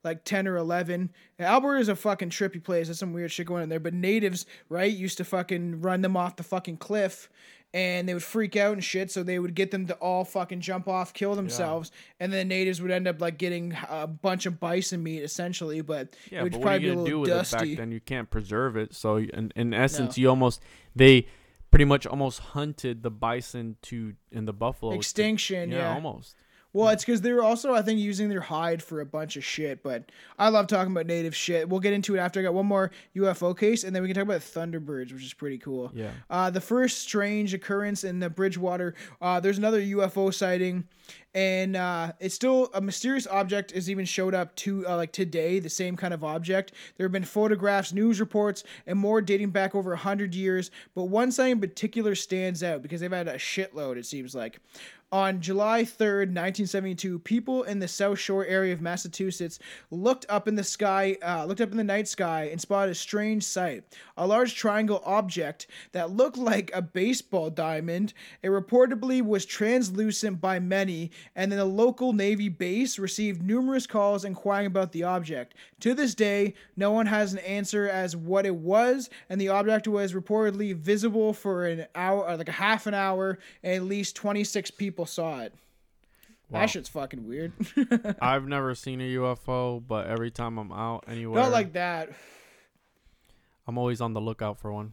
like ten or eleven. Alberta is a fucking trippy place. There's some weird shit going on there. But natives, right, used to fucking run them off the fucking cliff. And they would freak out and shit, so they would get them to all fucking jump off, kill themselves, yeah. and then the natives would end up like getting a bunch of bison meat, essentially. But yeah, it would but probably what are you be a little do with dusty. It back then? You can't preserve it, so in in essence, no. you almost they pretty much almost hunted the bison to and the buffalo extinction. To, yeah, yeah, almost. Well, it's because they were also, I think, using their hide for a bunch of shit, but I love talking about native shit. We'll get into it after. I got one more U F O case, and then we can talk about Thunderbirds, which is pretty cool. Yeah. Uh, the first strange occurrence in the Bridgewater, uh, there's another U F O sighting, and uh, it's still a mysterious object is even showed up to, uh, like, today, the same kind of object. There have been photographs, news reports, and more dating back over one hundred years, but one sighting in particular stands out because they've had a shitload, it seems like. On July third, nineteen seventy-two, people in the South Shore area of Massachusetts looked up in the sky, uh, looked up in the night sky and spotted a strange sight. A large triangle object that looked like a baseball diamond. It reportedly was translucent by many, and then a local Navy base received numerous calls inquiring about the object. To this day, no one has an answer as what it was, and the object was reportedly visible for an hour, like a half an hour, and at least twenty-six people saw it. Wow. That shit's fucking weird. I've never seen a U F O, but every time I'm out anywhere, not like that, I'm always on the lookout for one.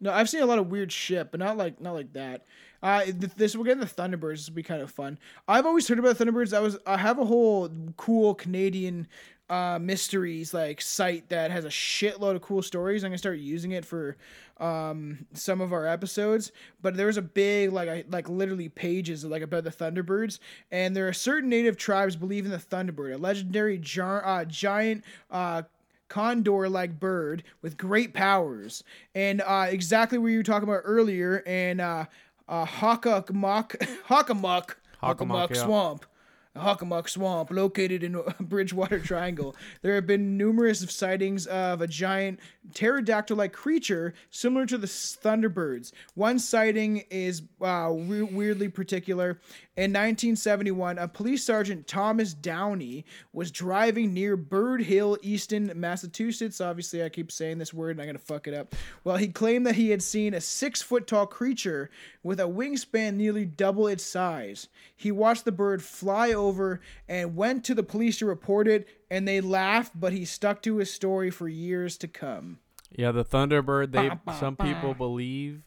No, I've seen a lot of weird shit, but not like not like that. Uh, this we're getting the Thunderbirds. This will be kind of fun. I've always heard about Thunderbirds. I was I have a whole cool Canadian uh, mysteries like site that has a shitload of cool stories. I'm gonna start using it for um some of our episodes, but there was a big like I, like literally pages like about the Thunderbirds, and there are certain native tribes believe in the Thunderbird, a legendary gi- uh, giant uh condor-like bird with great powers, and uh exactly what you were talking about earlier, and uh, uh Hockomock Hockomock Hockomock yeah. Swamp. Hockomock Swamp, located in Bridgewater Triangle. There have been numerous sightings of a giant pterodactyl-like creature similar to the Thunderbirds. One sighting is uh, re- weirdly particular. In nineteen seventy-one, a police sergeant, Thomas Downey, was driving near Bird Hill, Easton, Massachusetts. Obviously, I keep saying this word, and I'm going to fuck it up. Well, he claimed that he had seen a six-foot-tall creature with a wingspan nearly double its size. He watched the bird fly over over and went to the police to report it, and they laughed, but he stuck to his story for years to come. Yeah, the Thunderbird, they bah, bah, some bah. people believe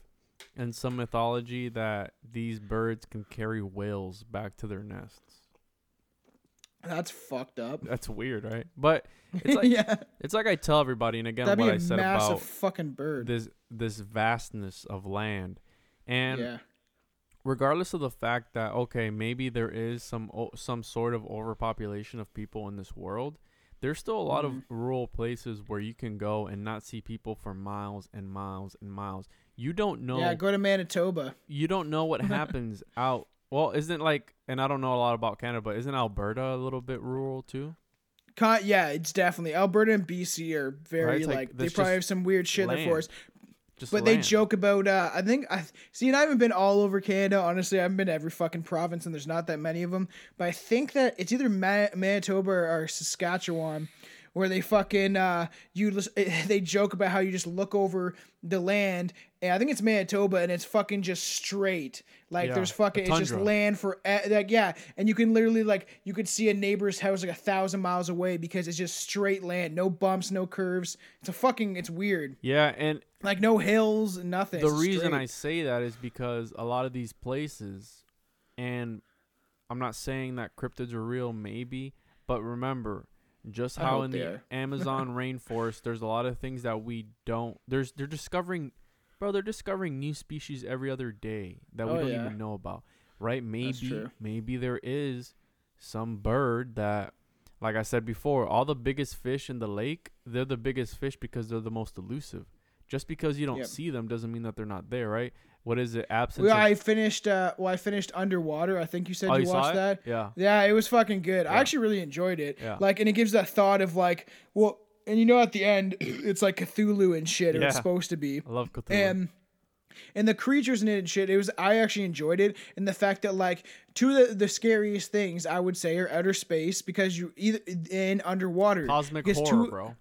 in some mythology that these birds can carry whales back to their nests. That's fucked up. That's weird, right? But it's like yeah. it's like I tell everybody, and again, That'd what I said about fucking bird. this this vastness of land. And yeah. regardless of the fact that, okay, maybe there is some some sort of overpopulation of people in this world, there's still a lot mm. of rural places where you can go and not see people for miles and miles and miles. You don't know. Yeah, go to Manitoba. You don't know what happens out. Well, isn't like, and I don't know a lot about Canada, but isn't Alberta a little bit rural too? Con- yeah, it's definitely. Alberta and B C are very right? like, like they probably have some weird shit land. in their forests. Just but land. They joke about, uh, I think, I see, and I haven't been all over Canada, honestly. I haven't been to every fucking province, and there's not that many of them. But I think that it's either Man- Manitoba or Saskatchewan where they fucking, uh, you they joke about how you just look over the land. And I think it's Manitoba, and it's fucking just straight. Like, yeah, there's fucking, it's just land for, like, yeah. And you can literally, like, you could see a neighbor's house like a thousand miles away because it's just straight land. No bumps, no curves. It's a fucking, it's weird. Yeah, and like, no hills, nothing. The reason I say that is because a lot of these places, and I'm not saying that cryptids are real, maybe, but remember just how in the Amazon rainforest, there's a lot of things that we don't, there's, they're discovering, bro, they're discovering new species every other day that we oh, don't yeah. even know about, right? Maybe, maybe there is some bird that, like I said before, all the biggest fish in the lake, they're the biggest fish because they're the most elusive. Just because you don't yep. see them doesn't mean that they're not there, right? What is it? Absence. Well, of- I finished. Uh, well, I finished Underwater. I think you said oh, you, you watched that. Yeah. Yeah, it was fucking good. Yeah. I actually really enjoyed it. Yeah. Like, and it gives that thought of like, well, and you know, at the end, it's like Cthulhu and shit. Or yeah. It's supposed to be. I love Cthulhu. And and the creatures in it and shit. It was. I actually enjoyed it, and the fact that like. Two of the, the scariest things I would say are outer space, because you either in underwater cosmic horror, two, bro.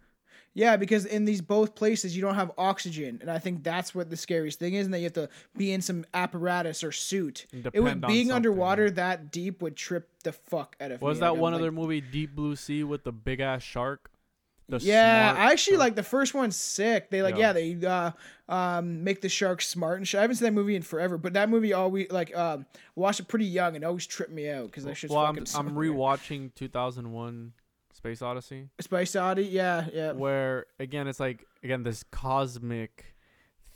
Yeah, because in these both places, you don't have oxygen. And I think that's what the scariest thing is. And that you have to be in some apparatus or suit. It would, being underwater man. that deep would trip the fuck out of me. Was that one like, other movie, Deep Blue Sea, with the big-ass shark? The yeah, I actually like the first one's sick. They like, yeah, yeah they uh, um, make the sharks smart and shit. I haven't seen that movie in forever, but that movie always like um, watched it pretty young and always tripped me out because that shit's well, fucking. Well, I'm, I'm rewatching two thousand one Space Odyssey. Space Odyssey, yeah, yeah. Where again, it's like again this cosmic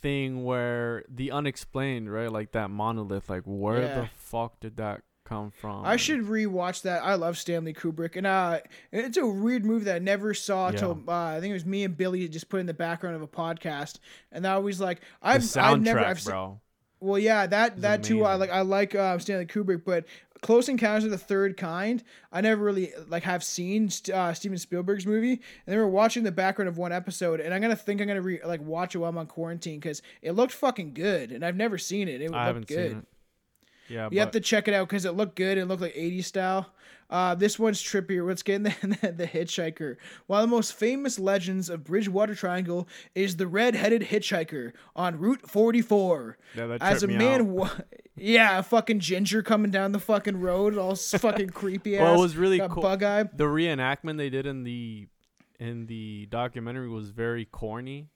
thing where the unexplained, right? Like that monolith. Like where yeah. the fuck did that come from? I should rewatch that. I love Stanley Kubrick, and uh, it's a weird movie that I never saw till yeah. uh, I think it was me and Billy just put in the background of a podcast, and that was like I've, the soundtrack, I've never, I've bro. Se- well, yeah, that that amazing. too. I like I like uh, Stanley Kubrick, but Close Encounters of the Third Kind, I never really like have seen uh, Steven Spielberg's movie, and they were watching the background of one episode, and I'm gonna think I'm gonna re- like watch it while I'm on quarantine because it looked fucking good, and I've never seen it. It I looked good. Seen it. Yeah, you but... have to check it out because it looked good. It looked like eighties style. Uh, this one's trippier. Let's get in the, the, the hitchhiker. One of the most famous legends of Bridgewater Triangle is the red-headed hitchhiker on Route forty-four. Yeah, that tripped As a me man, out. Wa- yeah, fucking ginger coming down the fucking road, all fucking creepy. Well, ass. Well, it was really cool. Bug eye. The reenactment they did in the in the documentary was very corny.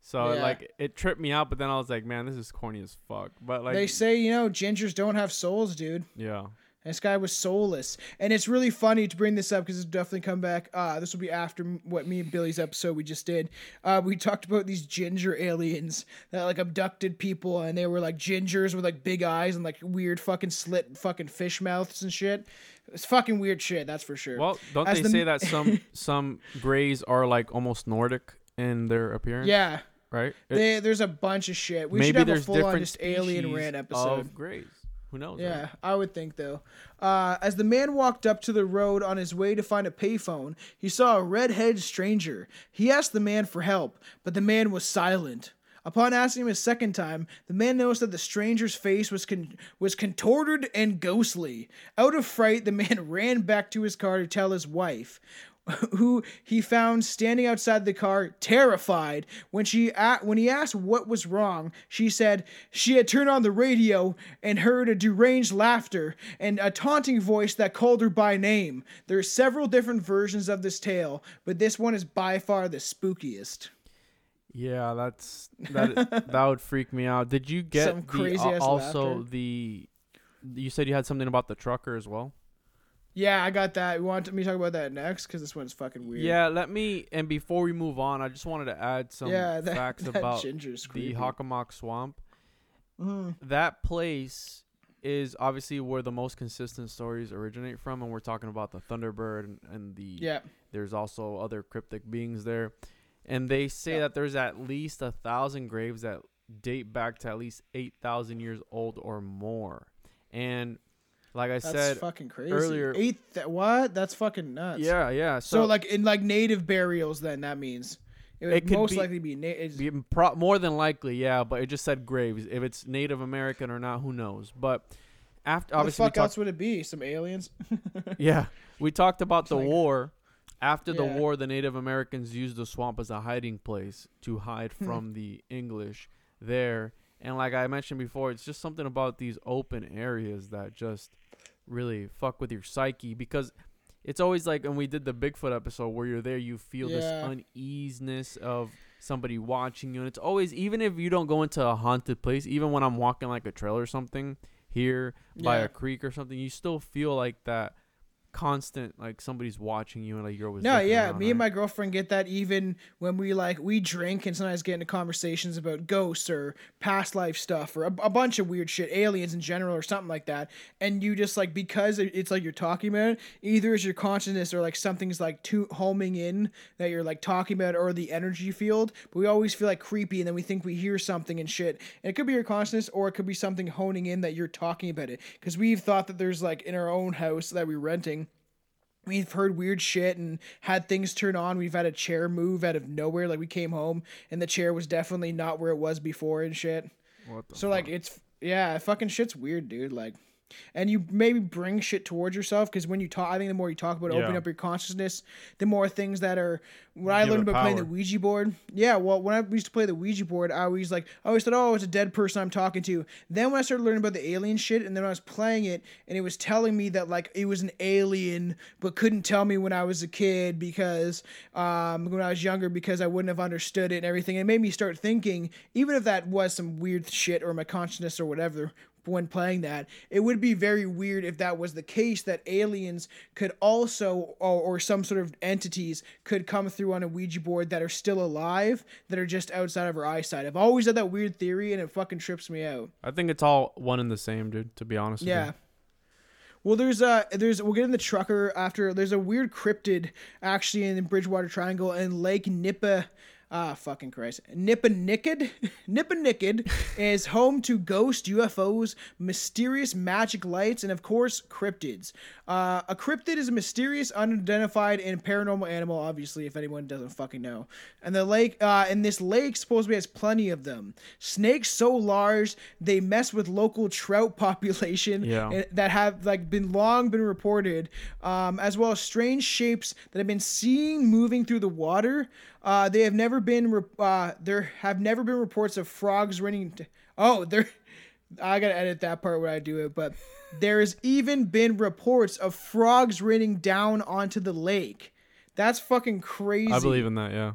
So, yeah. like, it tripped me out, but then I was like, man, this is corny as fuck. But like, they say, you know, gingers don't have souls, dude. Yeah. And this guy was soulless. And it's really funny to bring this up because it's definitely come back. Uh, this will be after what me and Billy's episode we just did. Uh, we talked about these ginger aliens that, like, abducted people. And they were, like, gingers with, like, big eyes and, like, weird fucking slit fucking fish mouths and shit. It's fucking weird shit, that's for sure. Well, don't As they the... say that some some greys are, like, almost Nordic in their appearance? Yeah. Right? They, there's a bunch of shit. We should have a full-on just alien rant episode. Of grays. Who knows? Yeah, right? I would think, though. Uh, as the man walked up to the road on his way to find a payphone, he saw a red-headed stranger. He asked the man for help, but the man was silent. Upon asking him a second time, the man noticed that the stranger's face was con- was contorted and ghostly. Out of fright, the man ran back to his car to tell his wife, who he found standing outside the car, terrified. When she a- when he asked what was wrong, she said she had turned on the radio and heard a deranged laughter and a taunting voice that called her by name. There are several different versions of this tale, but this one is by far the spookiest. Yeah, that's that. That would freak me out. Did you get some crazy the, ass also laughter? The? You said you had something about the trucker as well. Yeah, I got that. You want me to talk about that next? Because this one's fucking weird. Yeah, let me... And before we move on, I just wanted to add some yeah, that, facts that about the Hockomock Swamp. Mm. That place is obviously where the most consistent stories originate from. And we're talking about the Thunderbird and, and the... Yeah. There's also other cryptic beings there. And they say yeah. that there's at least a thousand graves that date back to at least eight thousand years old or more. And... Like I That's said fucking crazy. Earlier, eight th- what? That's fucking nuts. Yeah, yeah. So, so like in like native burials, then that means it would it most be, likely be, na- be pro- more than likely, yeah. But it just said graves. If it's Native American or not, who knows? But after what obviously, the fuck talk- else would it be? Some aliens? Yeah, we talked about the like, war. After yeah. the war, the Native Americans used the swamp as a hiding place to hide from the English there. And like I mentioned before, it's just something about these open areas that just really fuck with your psyche, because it's always like, and we did the Bigfoot episode where you're there, you feel yeah. this uneasiness of somebody watching you. And it's always, even if you don't go into a haunted place, even when I'm walking like a trail or something here yeah. by a creek or something, you still feel like that constant, like somebody's watching you and like you're always no yeah around, me right? and my girlfriend get that even when we like we drink and sometimes get into conversations about ghosts or past life stuff or a, a bunch of weird shit, aliens in general or something like that, and you just like, because it's like you're talking about it, either it's your consciousness or like something's like too homing in that you're like talking about, or the energy field, but we always feel like creepy and then we think we hear something and shit, and it could be your consciousness or it could be something honing in that you're talking about it, because we've thought that there's like in our own house that we're renting, we've heard weird shit and had things turn on. We've had a chair move out of nowhere. Like we came home and the chair was definitely not where it was before and shit. What the so fuck? Like it's yeah, fucking shit's weird, dude. Like And you maybe bring shit towards yourself, because when you talk, I think the more you talk about it, yeah. opening up your consciousness, the more things that are. What I learned about power. Playing the Ouija board, yeah. Well, when I used to play the Ouija board, I always like, I always thought, oh, it's a dead person I'm talking to. Then when I started learning about the alien shit, and then I was playing it, and it was telling me that like it was an alien, but couldn't tell me when I was a kid because um, when I was younger, because I wouldn't have understood it and everything. It made me start thinking, even if that was some weird shit or my consciousness or whatever. When playing that, it would be very weird if that was the case, that aliens could also or, or some sort of entities could come through on a Ouija board that are still alive, that are just outside of our eyesight. I've always had that weird theory, and it fucking trips me out. I think it's all one and the same, dude, to be honest with you. Yeah. Well, there's uh there's we'll get in the trucker after. There's a weird cryptid actually in the Bridgewater Triangle and Lake Nippa. Ah, fucking Christ. Nippanikid? Nippanikid is home to ghosts, U F Os, mysterious magic lights, and, of course, cryptids. Uh, a cryptid is a mysterious, unidentified, and paranormal animal, obviously, if anyone doesn't fucking know. And the lake, uh, and this lake supposedly has plenty of them. Snakes so large, they mess with local trout population yeah. that have like been long been reported, um, as well as strange shapes that have been seen moving through the water. Uh, they have never been, uh, there have never been reports of frogs running. T- oh, there, I gotta edit that part where I do it, but there has even been reports of frogs raining down onto the lake. That's fucking crazy. I believe in that, yeah.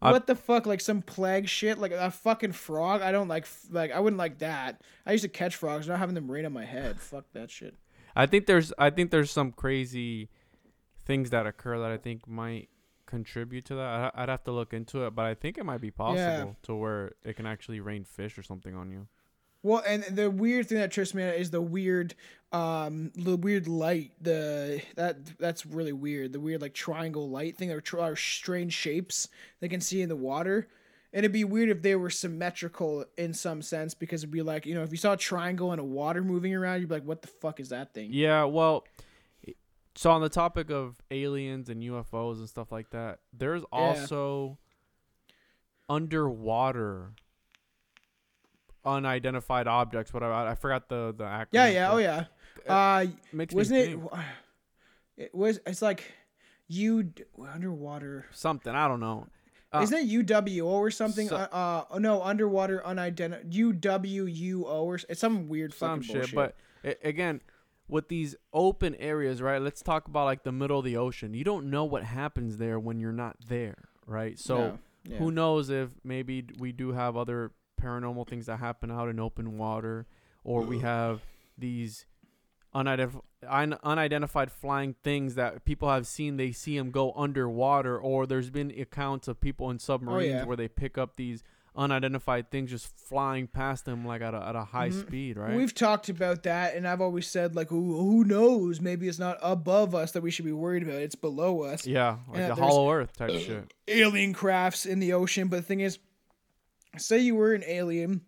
What I, the fuck? Like some plague shit? Like a fucking frog? I don't like, like, I wouldn't like that. I used to catch frogs, not having them rain on my head. Fuck that shit. I think there's, I think there's some crazy things that occur that I think might contribute to that. I'd have to look into it, but I think it might be possible yeah. to where it can actually rain fish or something on you. Well, and the weird thing that trips me out is the weird um the weird light, the that that's really weird, the weird like triangle light thing, or, or strange shapes they can see in the water. And it'd be weird if they were symmetrical in some sense, because it'd be like, you know, if you saw a triangle and a water moving around, you'd be like, what the fuck is that thing? Yeah, well, so on the topic of aliens and U F Os and stuff like that, there's also yeah. underwater unidentified objects. Whatever, I, I forgot the the acronym. Yeah, yeah, oh yeah. It uh, makes wasn't me think. it? It was. It's like you underwater something. I don't know. Uh, Isn't it U W O or something? So, uh, uh, no, underwater unidentified U W U O or it's some weird fucking some bullshit. But it, again. With these open areas, right? Let's talk about like the middle of the ocean. You don't know what happens there when you're not there, right? So no. yeah. who knows if maybe we do have other paranormal things that happen out in open water, or we have these unidentif- un- unidentified flying things that people have seen. They see them go underwater, or there's been accounts of people in submarines oh, yeah. where they pick up these unidentified things just flying past them like at a, at a high mm-hmm. speed, right? We've talked about that, and I've always said like, who, who knows? Maybe it's not above us that we should be worried about. It's below us. Yeah, like the hollow earth type shit. Alien crafts in the ocean, but the thing is, say you were an alien,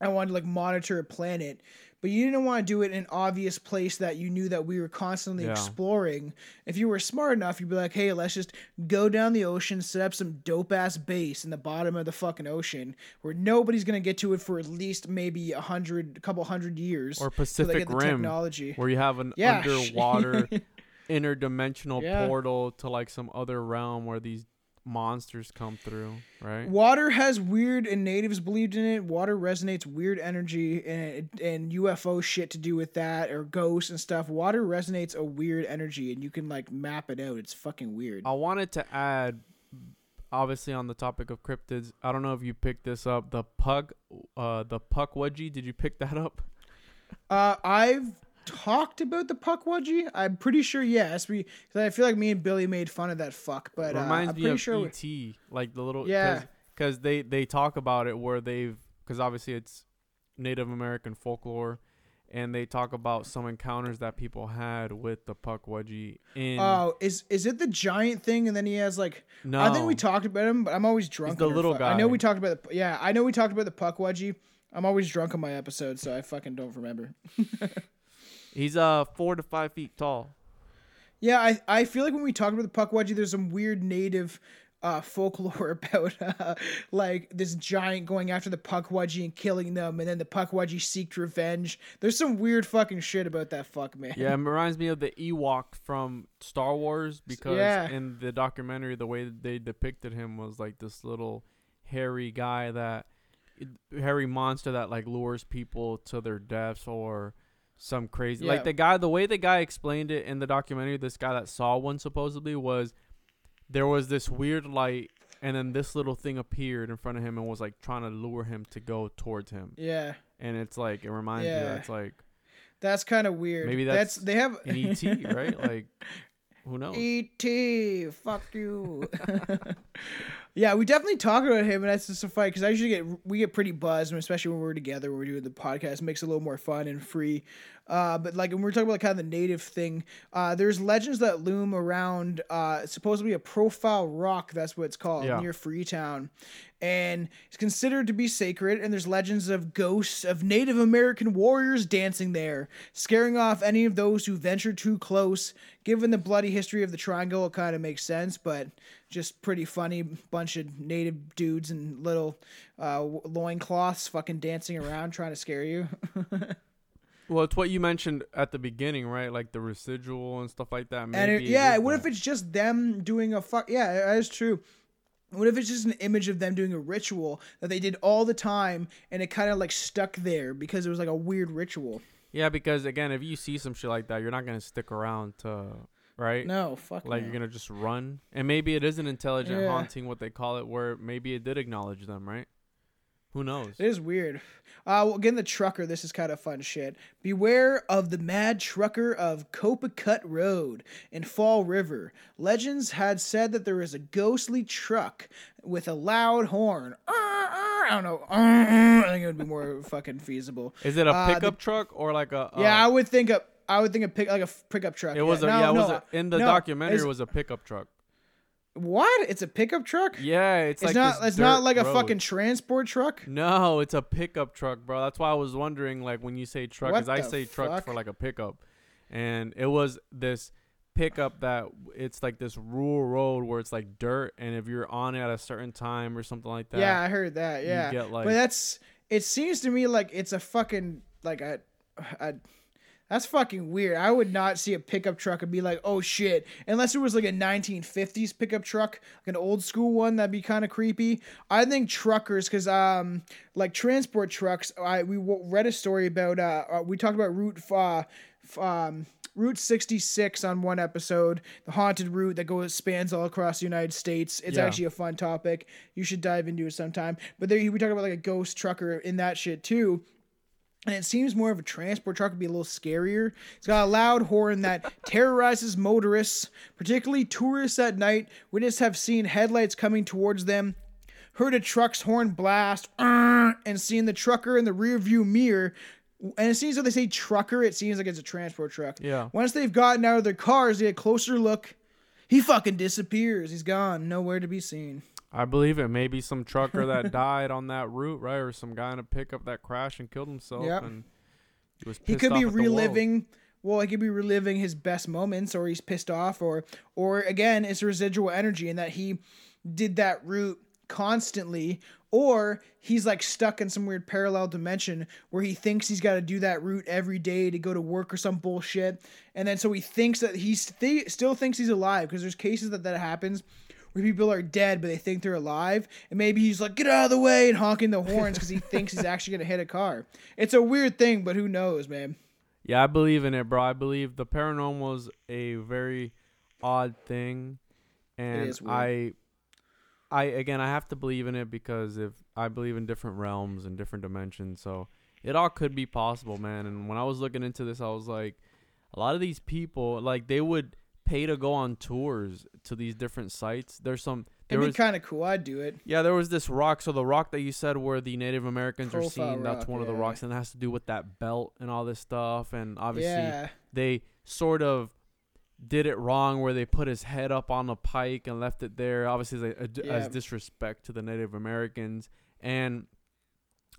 I wanted to like monitor a planet, but you didn't want to do it in an obvious place that you knew that we were constantly yeah. exploring. If you were smart enough, you'd be like, hey, let's just go down the ocean, set up some dope-ass base in the bottom of the fucking ocean where nobody's going to get to it for at least maybe a hundred, a couple hundred years. Or Pacific Rim, technology. Where you have an yeah. underwater interdimensional yeah. portal to like some other realm where these monsters come through, right? Water has weird, and natives believed in it. Water resonates weird energy and and U F O shit to do with that, or ghosts and stuff. Water resonates a weird energy, and you can like map it out. It's fucking weird. I wanted to add, obviously, on the topic of cryptids, I don't know if you picked this up. The pug, uh, the Pukwudgie. Did you pick that up? Uh, I've talked about the Pukwudgie? I'm pretty sure yes. We, cause I feel like me and Billy made fun of that fuck, but uh, reminds I'm me pretty of sure E T, like the little yeah, because they they talk about it where they've because obviously it's Native American folklore, and they talk about some encounters that people had with the Pukwudgie. In oh, is is it the giant thing? And then he has like no, I think we talked about him, but I'm always drunk. He's the little fu- guy. I know we talked about the yeah. I know we talked about the Pukwudgie. I'm always drunk on my episodes, so I fucking don't remember. He's uh four to five feet tall. Yeah, I I feel like when we talk about the Pukwudgie, there's some weird native uh, folklore about uh, like this giant going after the Pukwudgie and killing them, and then the Pukwudgie seeked revenge. There's some weird fucking shit about that fuck, man. Yeah, it reminds me of the Ewok from Star Wars, because yeah. in the documentary, the way that they depicted him was like this little hairy guy that hairy monster that like lures people to their deaths or some crazy yeah. like the guy the way the guy explained it in the documentary, this guy that saw one supposedly was there was this weird light and then this little thing appeared in front of him and was like trying to lure him to go towards him. Yeah. And it's like it reminds yeah. you that it's like that's kind of weird. Maybe that's, that's they have an E T, right? Like who knows? E T, fuck you. Yeah, we definitely talk about him, and that's just a fight because I usually get we get pretty buzzed, especially when we're together, when we're doing the podcast. It makes it a little more fun and free. Uh, but like when we're talking about like, kind of the native thing, uh, there's legends that loom around uh, supposedly a Profile Rock, that's what it's called, yeah. near Freetown, and it's considered to be sacred. And there's legends of ghosts of Native American warriors dancing there, scaring off any of those who venture too close. Given the bloody history of the triangle, it kind of makes sense, but just pretty funny bunch of native dudes in little uh, loincloths fucking dancing around trying to scare you. Well, it's what you mentioned at the beginning, right? Like the residual and stuff like that. Maybe and it, yeah, it what that. If it's just them doing a fuck? Yeah, that is true. What if it's just an image of them doing a ritual that they did all the time, and it kind of like stuck there because it was like a weird ritual? Yeah, because again, if you see some shit like that, you're not gonna stick around to, right? No, fuck. Like no. You're gonna just run, and maybe it is an intelligent yeah. haunting, what they call it, where maybe it did acknowledge them, right? Who knows? It is weird. Uh, well, again, the trucker. This is kind of fun shit. Beware of the mad trucker of Copacabana Road in Fall River. Legends had said that there is a ghostly truck with a loud horn. Uh, uh, I don't know. Uh, uh, I think it would be more fucking feasible. Is it a pickup uh, the, truck or like a? Uh, yeah, I would think a. I would think a pick like a pickup truck. It was yeah. a. No, yeah, it no, was a, in the no, documentary. It was a pickup truck. What? It's a pickup truck? Yeah, it's, it's like not. It's not like a road. Fucking transport truck. No, it's a pickup truck, bro. That's why I was wondering, like, when you say truck, because I say fuck? truck for like a pickup, and it was this pickup that it's like this rural road where it's like dirt, and if you're on it at a certain time or something like that. Yeah, I heard that. Yeah, you get like, but that's. It seems to me like it's a fucking like a. a That's fucking weird. I would not see a pickup truck and be like, oh shit. Unless it was like a nineteen fifties pickup truck, like an old school one, that'd be kind of creepy. I think truckers, because um, like transport trucks, I we w- read a story about, uh, uh, we talked about Route uh, um, Route sixty-six on one episode, the haunted route that goes spans all across the United States. It's yeah. actually a fun topic. You should dive into it sometime. But there, we talk about like a ghost trucker in that shit too. And it seems more of a transport truck would be a little scarier. It's got a loud horn that terrorizes motorists, particularly tourists at night. Witnesses have seen headlights coming towards them, heard a truck's horn blast, and seen the trucker in the rearview mirror. And it seems like they say trucker, it seems like it's a transport truck. Yeah. Once they've gotten out of their cars, they get a closer look. He fucking disappears. He's gone. Nowhere to be seen. I believe it. Maybe some trucker that died on that route, right? Or some guy in a pickup that crashed and killed himself. Yep. And was pissed he could off be at reliving. Well, he could be reliving his best moments, or he's pissed off, or, or again, it's residual energy, and that he did that route constantly, or he's like stuck in some weird parallel dimension where he thinks he's got to do that route every day to go to work or some bullshit, and then so he thinks that he st- still thinks he's alive, because there's cases that that happens. Where people are dead, but they think they're alive. And maybe he's like, get out of the way, and honking the horns because he thinks he's actually going to hit a car. It's a weird thing, but who knows, man. Yeah, I believe in it, bro. I believe the paranormal is a very odd thing. And it is weird. I, I, again, I have to believe in it because if I believe in different realms and different dimensions. So it all could be possible, man. And when I was looking into this, I was like, a lot of these people, like, they would pay to go on tours to these different sites. There's some there it'd be kind of cool. I'd do it. Yeah, there was this rock. So the rock that you said where the Native Americans Profile are seen, rock, that's one yeah. of the rocks, and it has to do with that belt and all this stuff. And obviously yeah. they sort of did it wrong where they put his head up on a pike and left it there, obviously as, a, yeah. as disrespect to the Native Americans. And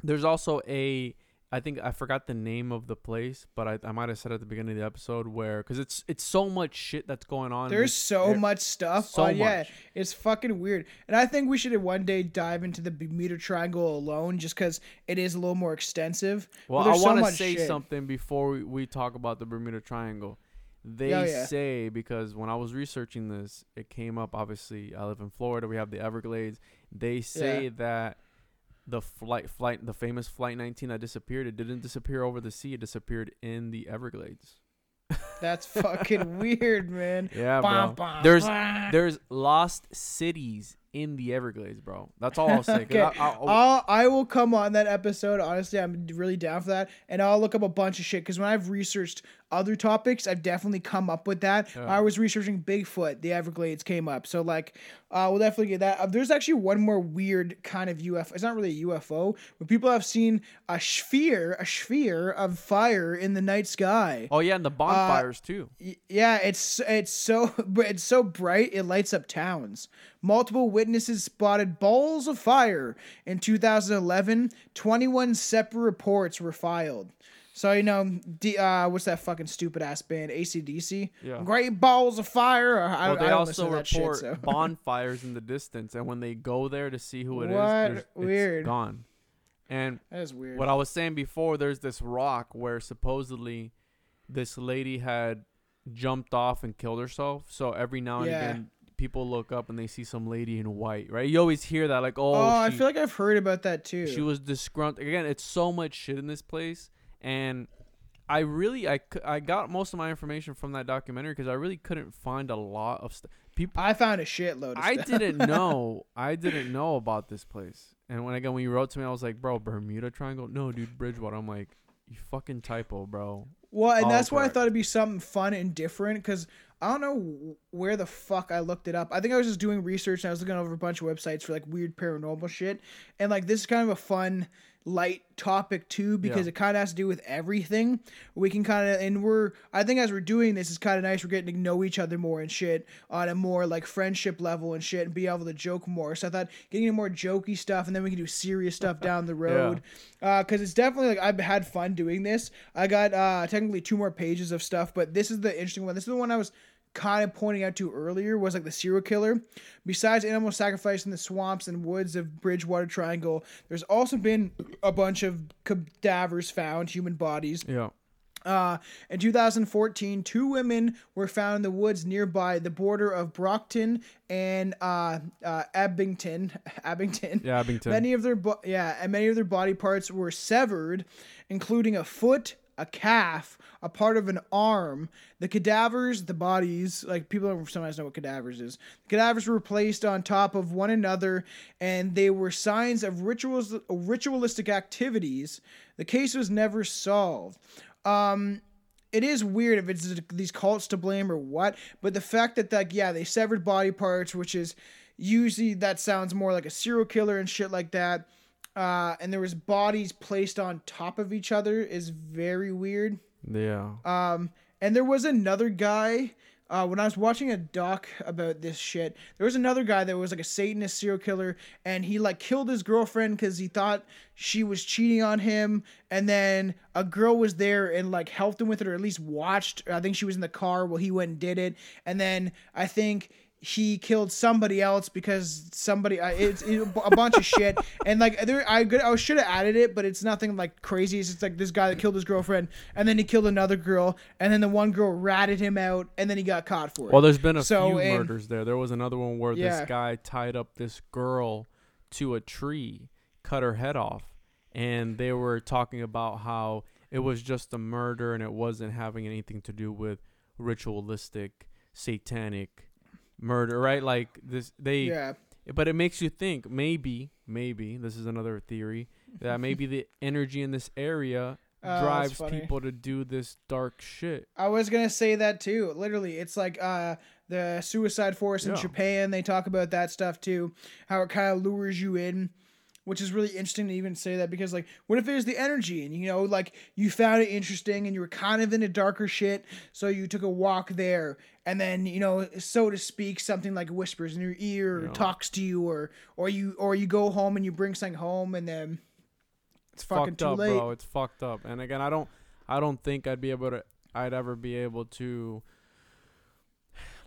there's also a I think I forgot the name of the place, but I, I might have said at the beginning of the episode where, because it's it's so much shit that's going on. There's so there, much stuff. So oh, much. Yeah, it's fucking weird. And I think we should one day dive into the Bermuda Triangle alone, just because it is a little more extensive. Well, I want to so say shit. something before we, we talk about the Bermuda Triangle. They oh, yeah. say, because when I was researching this, it came up. Obviously, I live in Florida. We have the Everglades. They say yeah. that the flight, flight, the famous Flight nineteen that disappeared, it didn't disappear over the sea. It disappeared in the Everglades. That's fucking weird, man. Yeah, bom, bro. Bom, there's bom. there's lost cities in the Everglades, bro. That's all I'll say. Okay. I, I, I'll, I'll, I will come on that episode. Honestly, I'm really down for that. And I'll look up a bunch of shit, because when I've researched other topics, I've definitely come up with that. Yeah. I was researching Bigfoot. The Everglades came up. So, like, uh, we'll definitely get that. Uh, there's actually one more weird kind of U F O. It's not really a U F O, but people have seen a sphere, a sphere of fire in the night sky. Oh, yeah, and the bonfires, uh, too. Y- yeah, it's it's so it's so bright, it lights up towns. Multiple witnesses spotted balls of fire. In two thousand eleven, twenty-one separate reports were filed. So, you know, D, uh, what's that fucking stupid-ass band, A C D C? Yeah. Great balls of fire. I, well, they I don't also report shit, so. bonfires in the distance, and when they go there to see who it what? is, weird. It's gone. And that is weird. What I was saying before, there's this rock where supposedly this lady had jumped off and killed herself. So every now and yeah. again, people look up and they see some lady in white, right? You always hear that, like, oh, oh she, I feel like I've heard about that, too. She was disgruntled. Again, it's so much shit in this place. And I really, I, I got most of my information from that documentary, because I really couldn't find a lot of stuff. People, I found a shitload of I stuff. I didn't know. I didn't know about this place. And when I got, when you wrote to me, I was like, bro, Bermuda Triangle? No, dude, Bridgewater. I'm like, you fucking typo, bro. Well, and All that's correct. why I thought it'd be something fun and different, because I don't know where the fuck I looked it up. I think I was just doing research, and I was looking over a bunch of websites for, like, weird paranormal shit. And, like, this is kind of a fun, light topic, too, because yeah. it kind of has to do with everything. We can kind of, and we're, I think as we're doing this, it's kind of nice. We're getting to know each other more and shit on a more, like, friendship level and shit, and be able to joke more. So I thought getting into more jokey stuff, and then we can do serious stuff down the road. yeah. Uh, because it's definitely, like, I've had fun doing this. I got uh, technically two more pages of stuff, but this is the interesting one. This is the one I was kind of pointing out to earlier, was like the serial killer. Besides animal sacrifice in the swamps and woods of Bridgewater Triangle, there's also been a bunch of cadavers found, human bodies. Yeah. Uh, in two thousand fourteen, two women were found in the woods nearby the border of Brockton and uh, uh, Abington. Abington. Yeah, Abington. Many of their bo- yeah, and many of their body parts were severed, including a foot, a calf, a part of an arm. The cadavers, the bodies, like, people don't sometimes know what cadavers is. The cadavers were placed on top of one another, and they were signs of rituals, ritualistic activities. The case was never solved. Um, it is weird if it's these cults to blame or what, but the fact that, like, yeah, they severed body parts, which is usually, that sounds more like a serial killer and shit like that. Uh, and there was bodies placed on top of each other is very weird. Yeah. Um, and there was another guy, uh, when I was watching a doc about this shit, there was another guy that was like a Satanist serial killer, and he, like, killed his girlfriend cause he thought she was cheating on him. And then a girl was there and, like, helped him with it, or at least watched. I think she was in the car while he went and did it. And then I think he killed somebody else because somebody, uh, it's it, a bunch of shit. And, like, there, I could, I should have added it, but it's nothing, like, crazy. It's just, like, this guy that killed his girlfriend, and then he killed another girl, and then the one girl ratted him out, and then he got caught for it. Well, there's been a so, few and, murders there. There was another one where yeah. this guy tied up this girl to a tree, cut her head off, and they were talking about how it was just a murder and it wasn't having anything to do with ritualistic, satanic murder, right? Like this, they, yeah. but it makes you think maybe, maybe this is another theory, that maybe the energy in this area uh, drives people to do this dark shit. I was going to say that too. Literally, it's like, uh, the suicide force in yeah. Japan, they talk about that stuff too, how it kind of lures you in. Which is really interesting to even say that, because, like, what if it was the energy and, you know, like, you found it interesting and you were kind of into darker shit, so you took a walk there, and then, you know, so to speak, something like whispers in your ear or no. talks to you, or or you or you go home and you bring something home, and then It's fucking fucked too up, late, bro. It's fucked up. And again, I don't, I don't think I'd be able to. I'd ever be able to.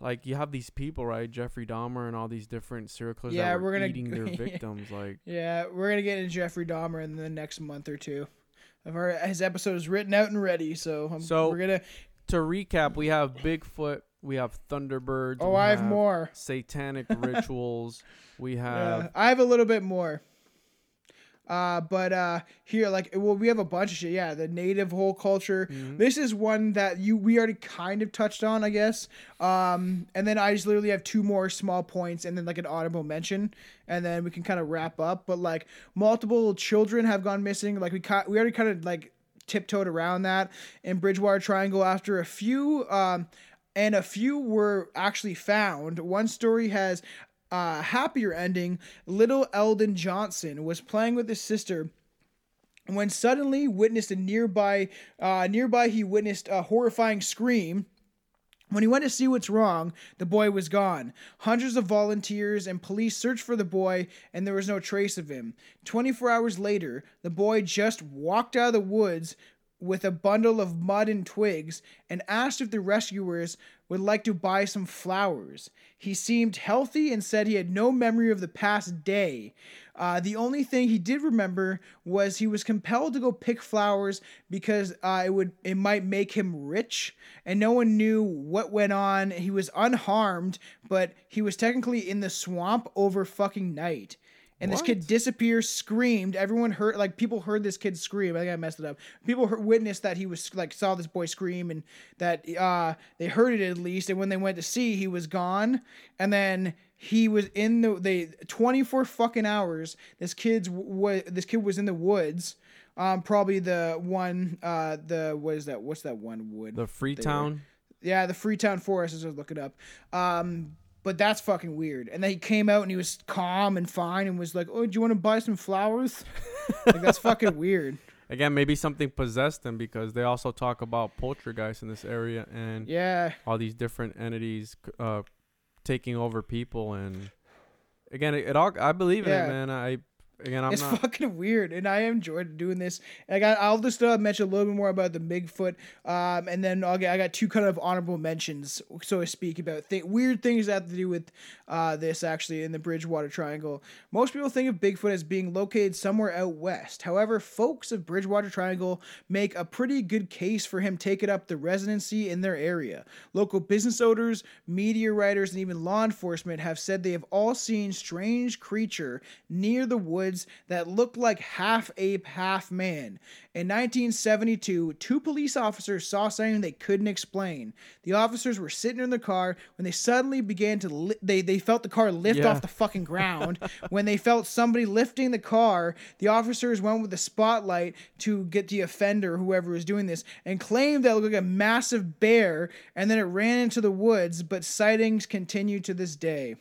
Like, you have these people, right? Jeffrey Dahmer and all these different serial killers yeah, that were we're gonna, eating their victims. Like, yeah, we're gonna get into Jeffrey Dahmer in the next month or two. I've already, his episode is written out and ready, so I'm, so we're gonna. To recap, we have Bigfoot, we have Thunderbirds. Oh, I have, have more satanic rituals. We have. Yeah, I have a little bit more. Uh, but uh, here, like, well, we have a bunch of shit. Yeah, the native whole culture. Mm-hmm. This is one that you we already kind of touched on, I guess. Um, and then I just literally have two more small points, and then like an honorable mention, and then we can kind of wrap up. But like, multiple children have gone missing. Like we ca- we already kind of like tiptoed around that in Bridgewater Triangle. After a few, um, and a few were actually found. One story has. Uh, happier ending. Little Eldon Johnson was playing with his sister when suddenly witnessed a nearby uh, nearby he witnessed a horrifying scream. When he went to see what's wrong, the boy was gone. Hundreds of volunteers and police searched for the boy, and there was no trace of him. twenty-four hours later, the boy just walked out of the woods with a bundle of mud and twigs and asked if the rescuers would like to buy some flowers. He seemed healthy and said he had no memory of the past day. Uh, the only thing he did remember was he was compelled to go pick flowers because uh, it would it might make him rich, and no one knew what went on. He was unharmed, but he was technically in the swamp over fucking night. And what? This kid disappeared, screamed. Everyone heard, like, people heard this kid scream. I think I messed it up. People heard, witnessed that he was, like, saw this boy scream, and that uh, they heard it at least. And when they went to see, he was gone. And then he was in the, they, twenty-four fucking hours, this kid's, w- this kid was in the woods. Um, probably the one, uh, the, what is that? What's that one wood? The Freetown? Yeah, the Freetown Forest, as I was looking up. Um, But that's fucking weird. And then he came out and he was calm and fine and was like, oh, do you want to buy some flowers? Like, that's fucking weird. Again, maybe something possessed him, because they also talk about poltergeists in this area and yeah, all these different entities uh, taking over people. And again, it, it all, I believe yeah. in it, man. I Again, I'm it's not... fucking weird, and I enjoyed doing this. I got, I'll just uh, mention a little bit more about the Bigfoot, um, and then I'll get, I got two kind of honorable mentions, so to speak, about th- weird things that have to do with uh, this, actually, in the Bridgewater Triangle. Most people think of Bigfoot as being located somewhere out west. However, folks of Bridgewater Triangle make a pretty good case for him taking up the residency in their area. Local business owners, media writers, and even law enforcement have said they have all seen strange creature near the woods that looked like half ape, half man. In nineteen seventy-two, two police officers saw something they couldn't explain. The officers were sitting in the car when they suddenly began to li- they they felt the car lift yeah. off the fucking ground. When they felt somebody lifting the car, the officers went with the spotlight to get the offender, whoever was doing this, and claimed that it looked like a massive bear, and then it ran into the woods. But sightings continue to this day.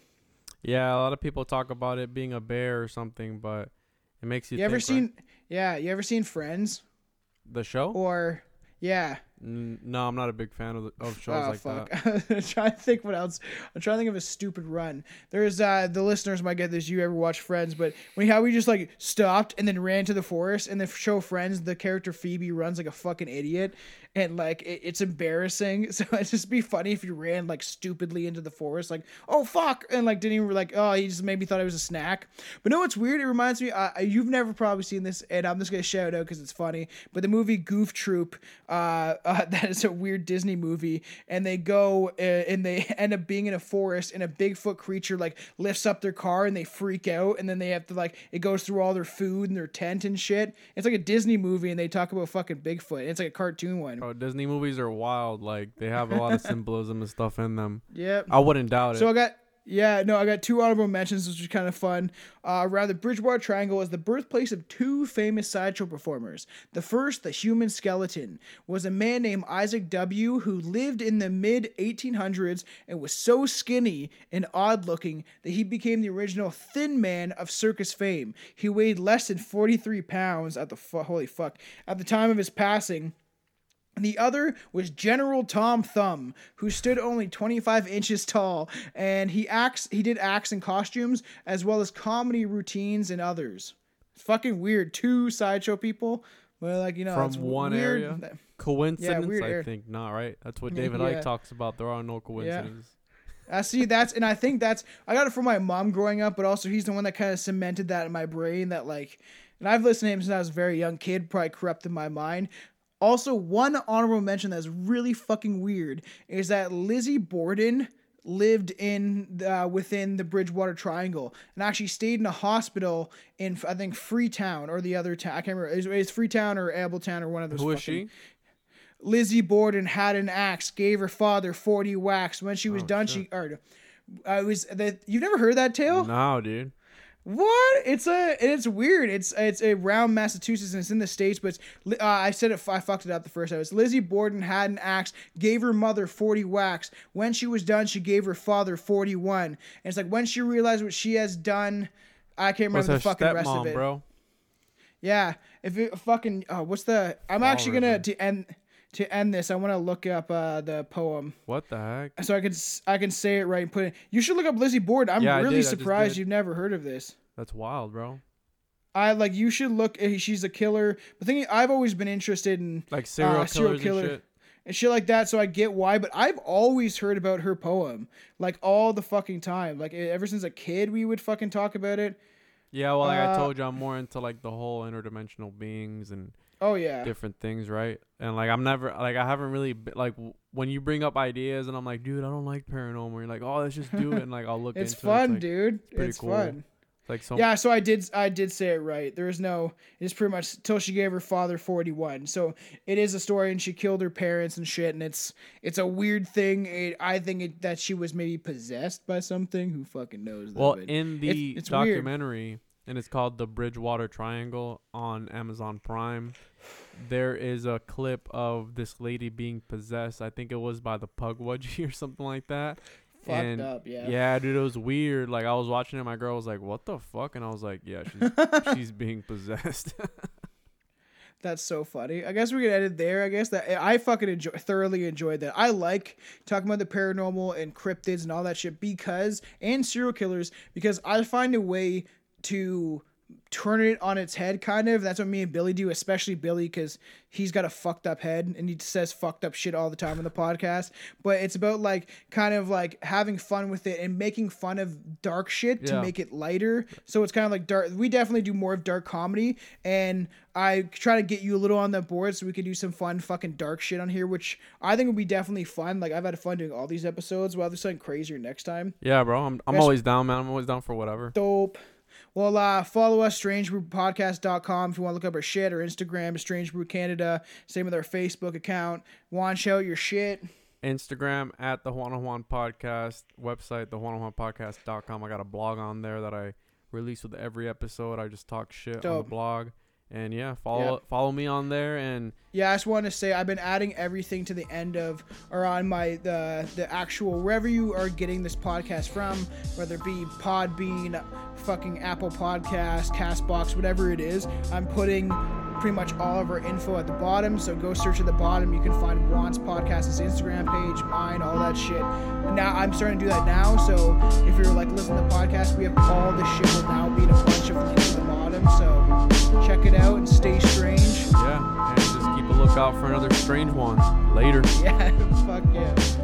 Yeah, a lot of people talk about it being a bear or something, but it makes you. You think, ever seen? Right? Yeah, you ever seen Friends? The show? Or yeah. N- no, I'm not a big fan of, the, of shows oh, like fuck. that. I'm trying to think what else. I'm trying to think of a stupid run. There's uh, the listeners might get this. You ever watch Friends? But we how we just like stopped and then ran to the forest, and the show Friends, the character Phoebe runs like a fucking idiot, and like it, it's embarrassing. So it'd just be funny if you ran like stupidly into the forest, like oh fuck, and like didn't even like oh he just maybe thought it was a snack. But no, it's weird. It reminds me. Uh, you've never probably seen this, and I'm just gonna shout out because it's funny. But the movie Goof Troop. Uh, Uh, that is a weird Disney movie, and they go uh, and they end up being in a forest, and a Bigfoot creature like lifts up their car, and they freak out, and then they have to like it goes through all their food and their tent and shit. It's like a Disney movie, and they talk about fucking Bigfoot. It's like a cartoon one. Oh, Disney movies are wild. Like they have a lot of symbolism and stuff in them. Yep. I wouldn't doubt it. So I got. Yeah, no, I got two honorable mentions, which is kind of fun. Uh, around the Bridgewater Triangle is the birthplace of two famous sideshow performers. The first, the human skeleton, was a man named Isaac W. who lived in the mid eighteen hundreds and was so skinny and odd-looking that he became the original thin man of circus fame. He weighed less than forty-three pounds at the fu- holy fuck at the time of his passing. The other was General Tom Thumb, who stood only twenty-five inches tall, and he acts. He did acts and costumes, as well as comedy routines and others. fucking weird. Two sideshow people. Well, like, you know, from one weird area. Coincidence? Yeah, I area. think not, right? That's what David yeah. Icke talks about. There are no coincidences. Yeah. I see that's, and I think that's, I got it from my mom growing up, but also he's the one that kind of cemented that in my brain that, like, and I've listened to him since I was a very young kid, probably corrupted my mind. Also, one honorable mention that's really fucking weird is that Lizzie Borden lived in uh, within the Bridgewater Triangle and actually stayed in a hospital in, I think, Freetown or the other town. I can't remember. It was Freetown or Abington or one of those. Who is she? Lizzie Borden had an axe, gave her father forty whacks. When she was oh, done, shit. she. Or, I was that you've never heard that tale? No, dude. What? It's a. It's weird. It's it's around Massachusetts and it's in the States, but it's, uh, I said it. I fucked it up the first time. It's Lizzie Borden had an axe, gave her mother forty whacks. When she was done, she gave her father forty-one. And it's like when she realized what she has done, I can't remember What's the fucking rest mom, of it. Bro? Yeah. If it fucking. Oh, what's the? I'm All actually gonna to end. To end this, I want to look up uh, the poem. What the heck? So I could I can say it right and put it. You should look up Lizzie Borden. I'm yeah, really surprised you've never heard of this. That's wild, bro. I like you should look. She's a killer. The thing I've always been interested in, like serial, uh, serial killer and shit. and shit like that. So I get why, but I've always heard about her poem, like all the fucking time. Like ever since a kid, we would fucking talk about it. Yeah, well, like uh, I told you, I'm more into like the whole interdimensional beings and. Oh yeah, different things, right? And like I'm never like I haven't really been, like w- when you bring up ideas and I'm like, dude, I don't like paranormal. You're like, oh, let's just do it. And like I'll look. It's into fun, it. It's like, dude. It's, it's cool. fun. It's like so. Yeah, so I did. I did say it right. There is no. It's pretty much till she gave her father forty-one. So it is a story, and she killed her parents and shit. And it's it's a weird thing. It, I think it, that she was maybe possessed by something. Who fucking knows? Well, that, in the it's, it's documentary. Weird. And it's called The Bridgewater Triangle on Amazon Prime. There is a clip of this lady being possessed. I think it was by the Pukwudgie or something like that. Fucked and up, yeah. Yeah, dude, it was weird. Like, I was watching it. My girl was like, what the fuck? And I was like, yeah, she's, she's being possessed. That's so funny. I guess we could edit there. I guess that I fucking enjoy, thoroughly enjoyed that. I like talking about the paranormal and cryptids and all that shit because, and serial killers, because I find a way to turn it on its head, kind of. That's what me and Billy do, especially Billy, because he's got a fucked up head and he says fucked up shit all the time on the podcast. But it's about like kind of like having fun with it and making fun of dark shit yeah. to make it lighter. So it's kind of like dark. We definitely do more of dark comedy, and I try to get you a little on the board so we could do some fun fucking dark shit on here, which I think would be definitely fun. Like I've had fun doing all these episodes. We'll have something crazier next time. Yeah, bro. I'm I'm That's always down, man. I'm always down for whatever. Dope. Well, uh, follow us, strange brew podcast dot com if you want to look up our shit, or Instagram, Strange Brew Canada. Same with our Facebook account. Juan, shout your shit. Instagram, at the Juan on Juan Podcast. Website, the Juan on Juan Podcast dot com. I got a blog on there that I release with every episode. I just talk shit Dope. on the blog. And yeah, follow yep. follow me on there. And yeah, I just want to say I've been adding everything to the end of or on my the the actual wherever you are getting this podcast from, whether it be Podbean, fucking Apple Podcast, Castbox, whatever it is. I'm putting pretty much all of our info at the bottom, so go search at the bottom. You can find Juan's podcast, his Instagram page, mine, all that shit. And now I'm starting to do that now, so if you're like listening to the podcast, we have all the shit will now be in a bunch of links at the bottom, so check it out and stay strange. Yeah, and just keep a lookout for another strange one later. Yeah, fuck yeah.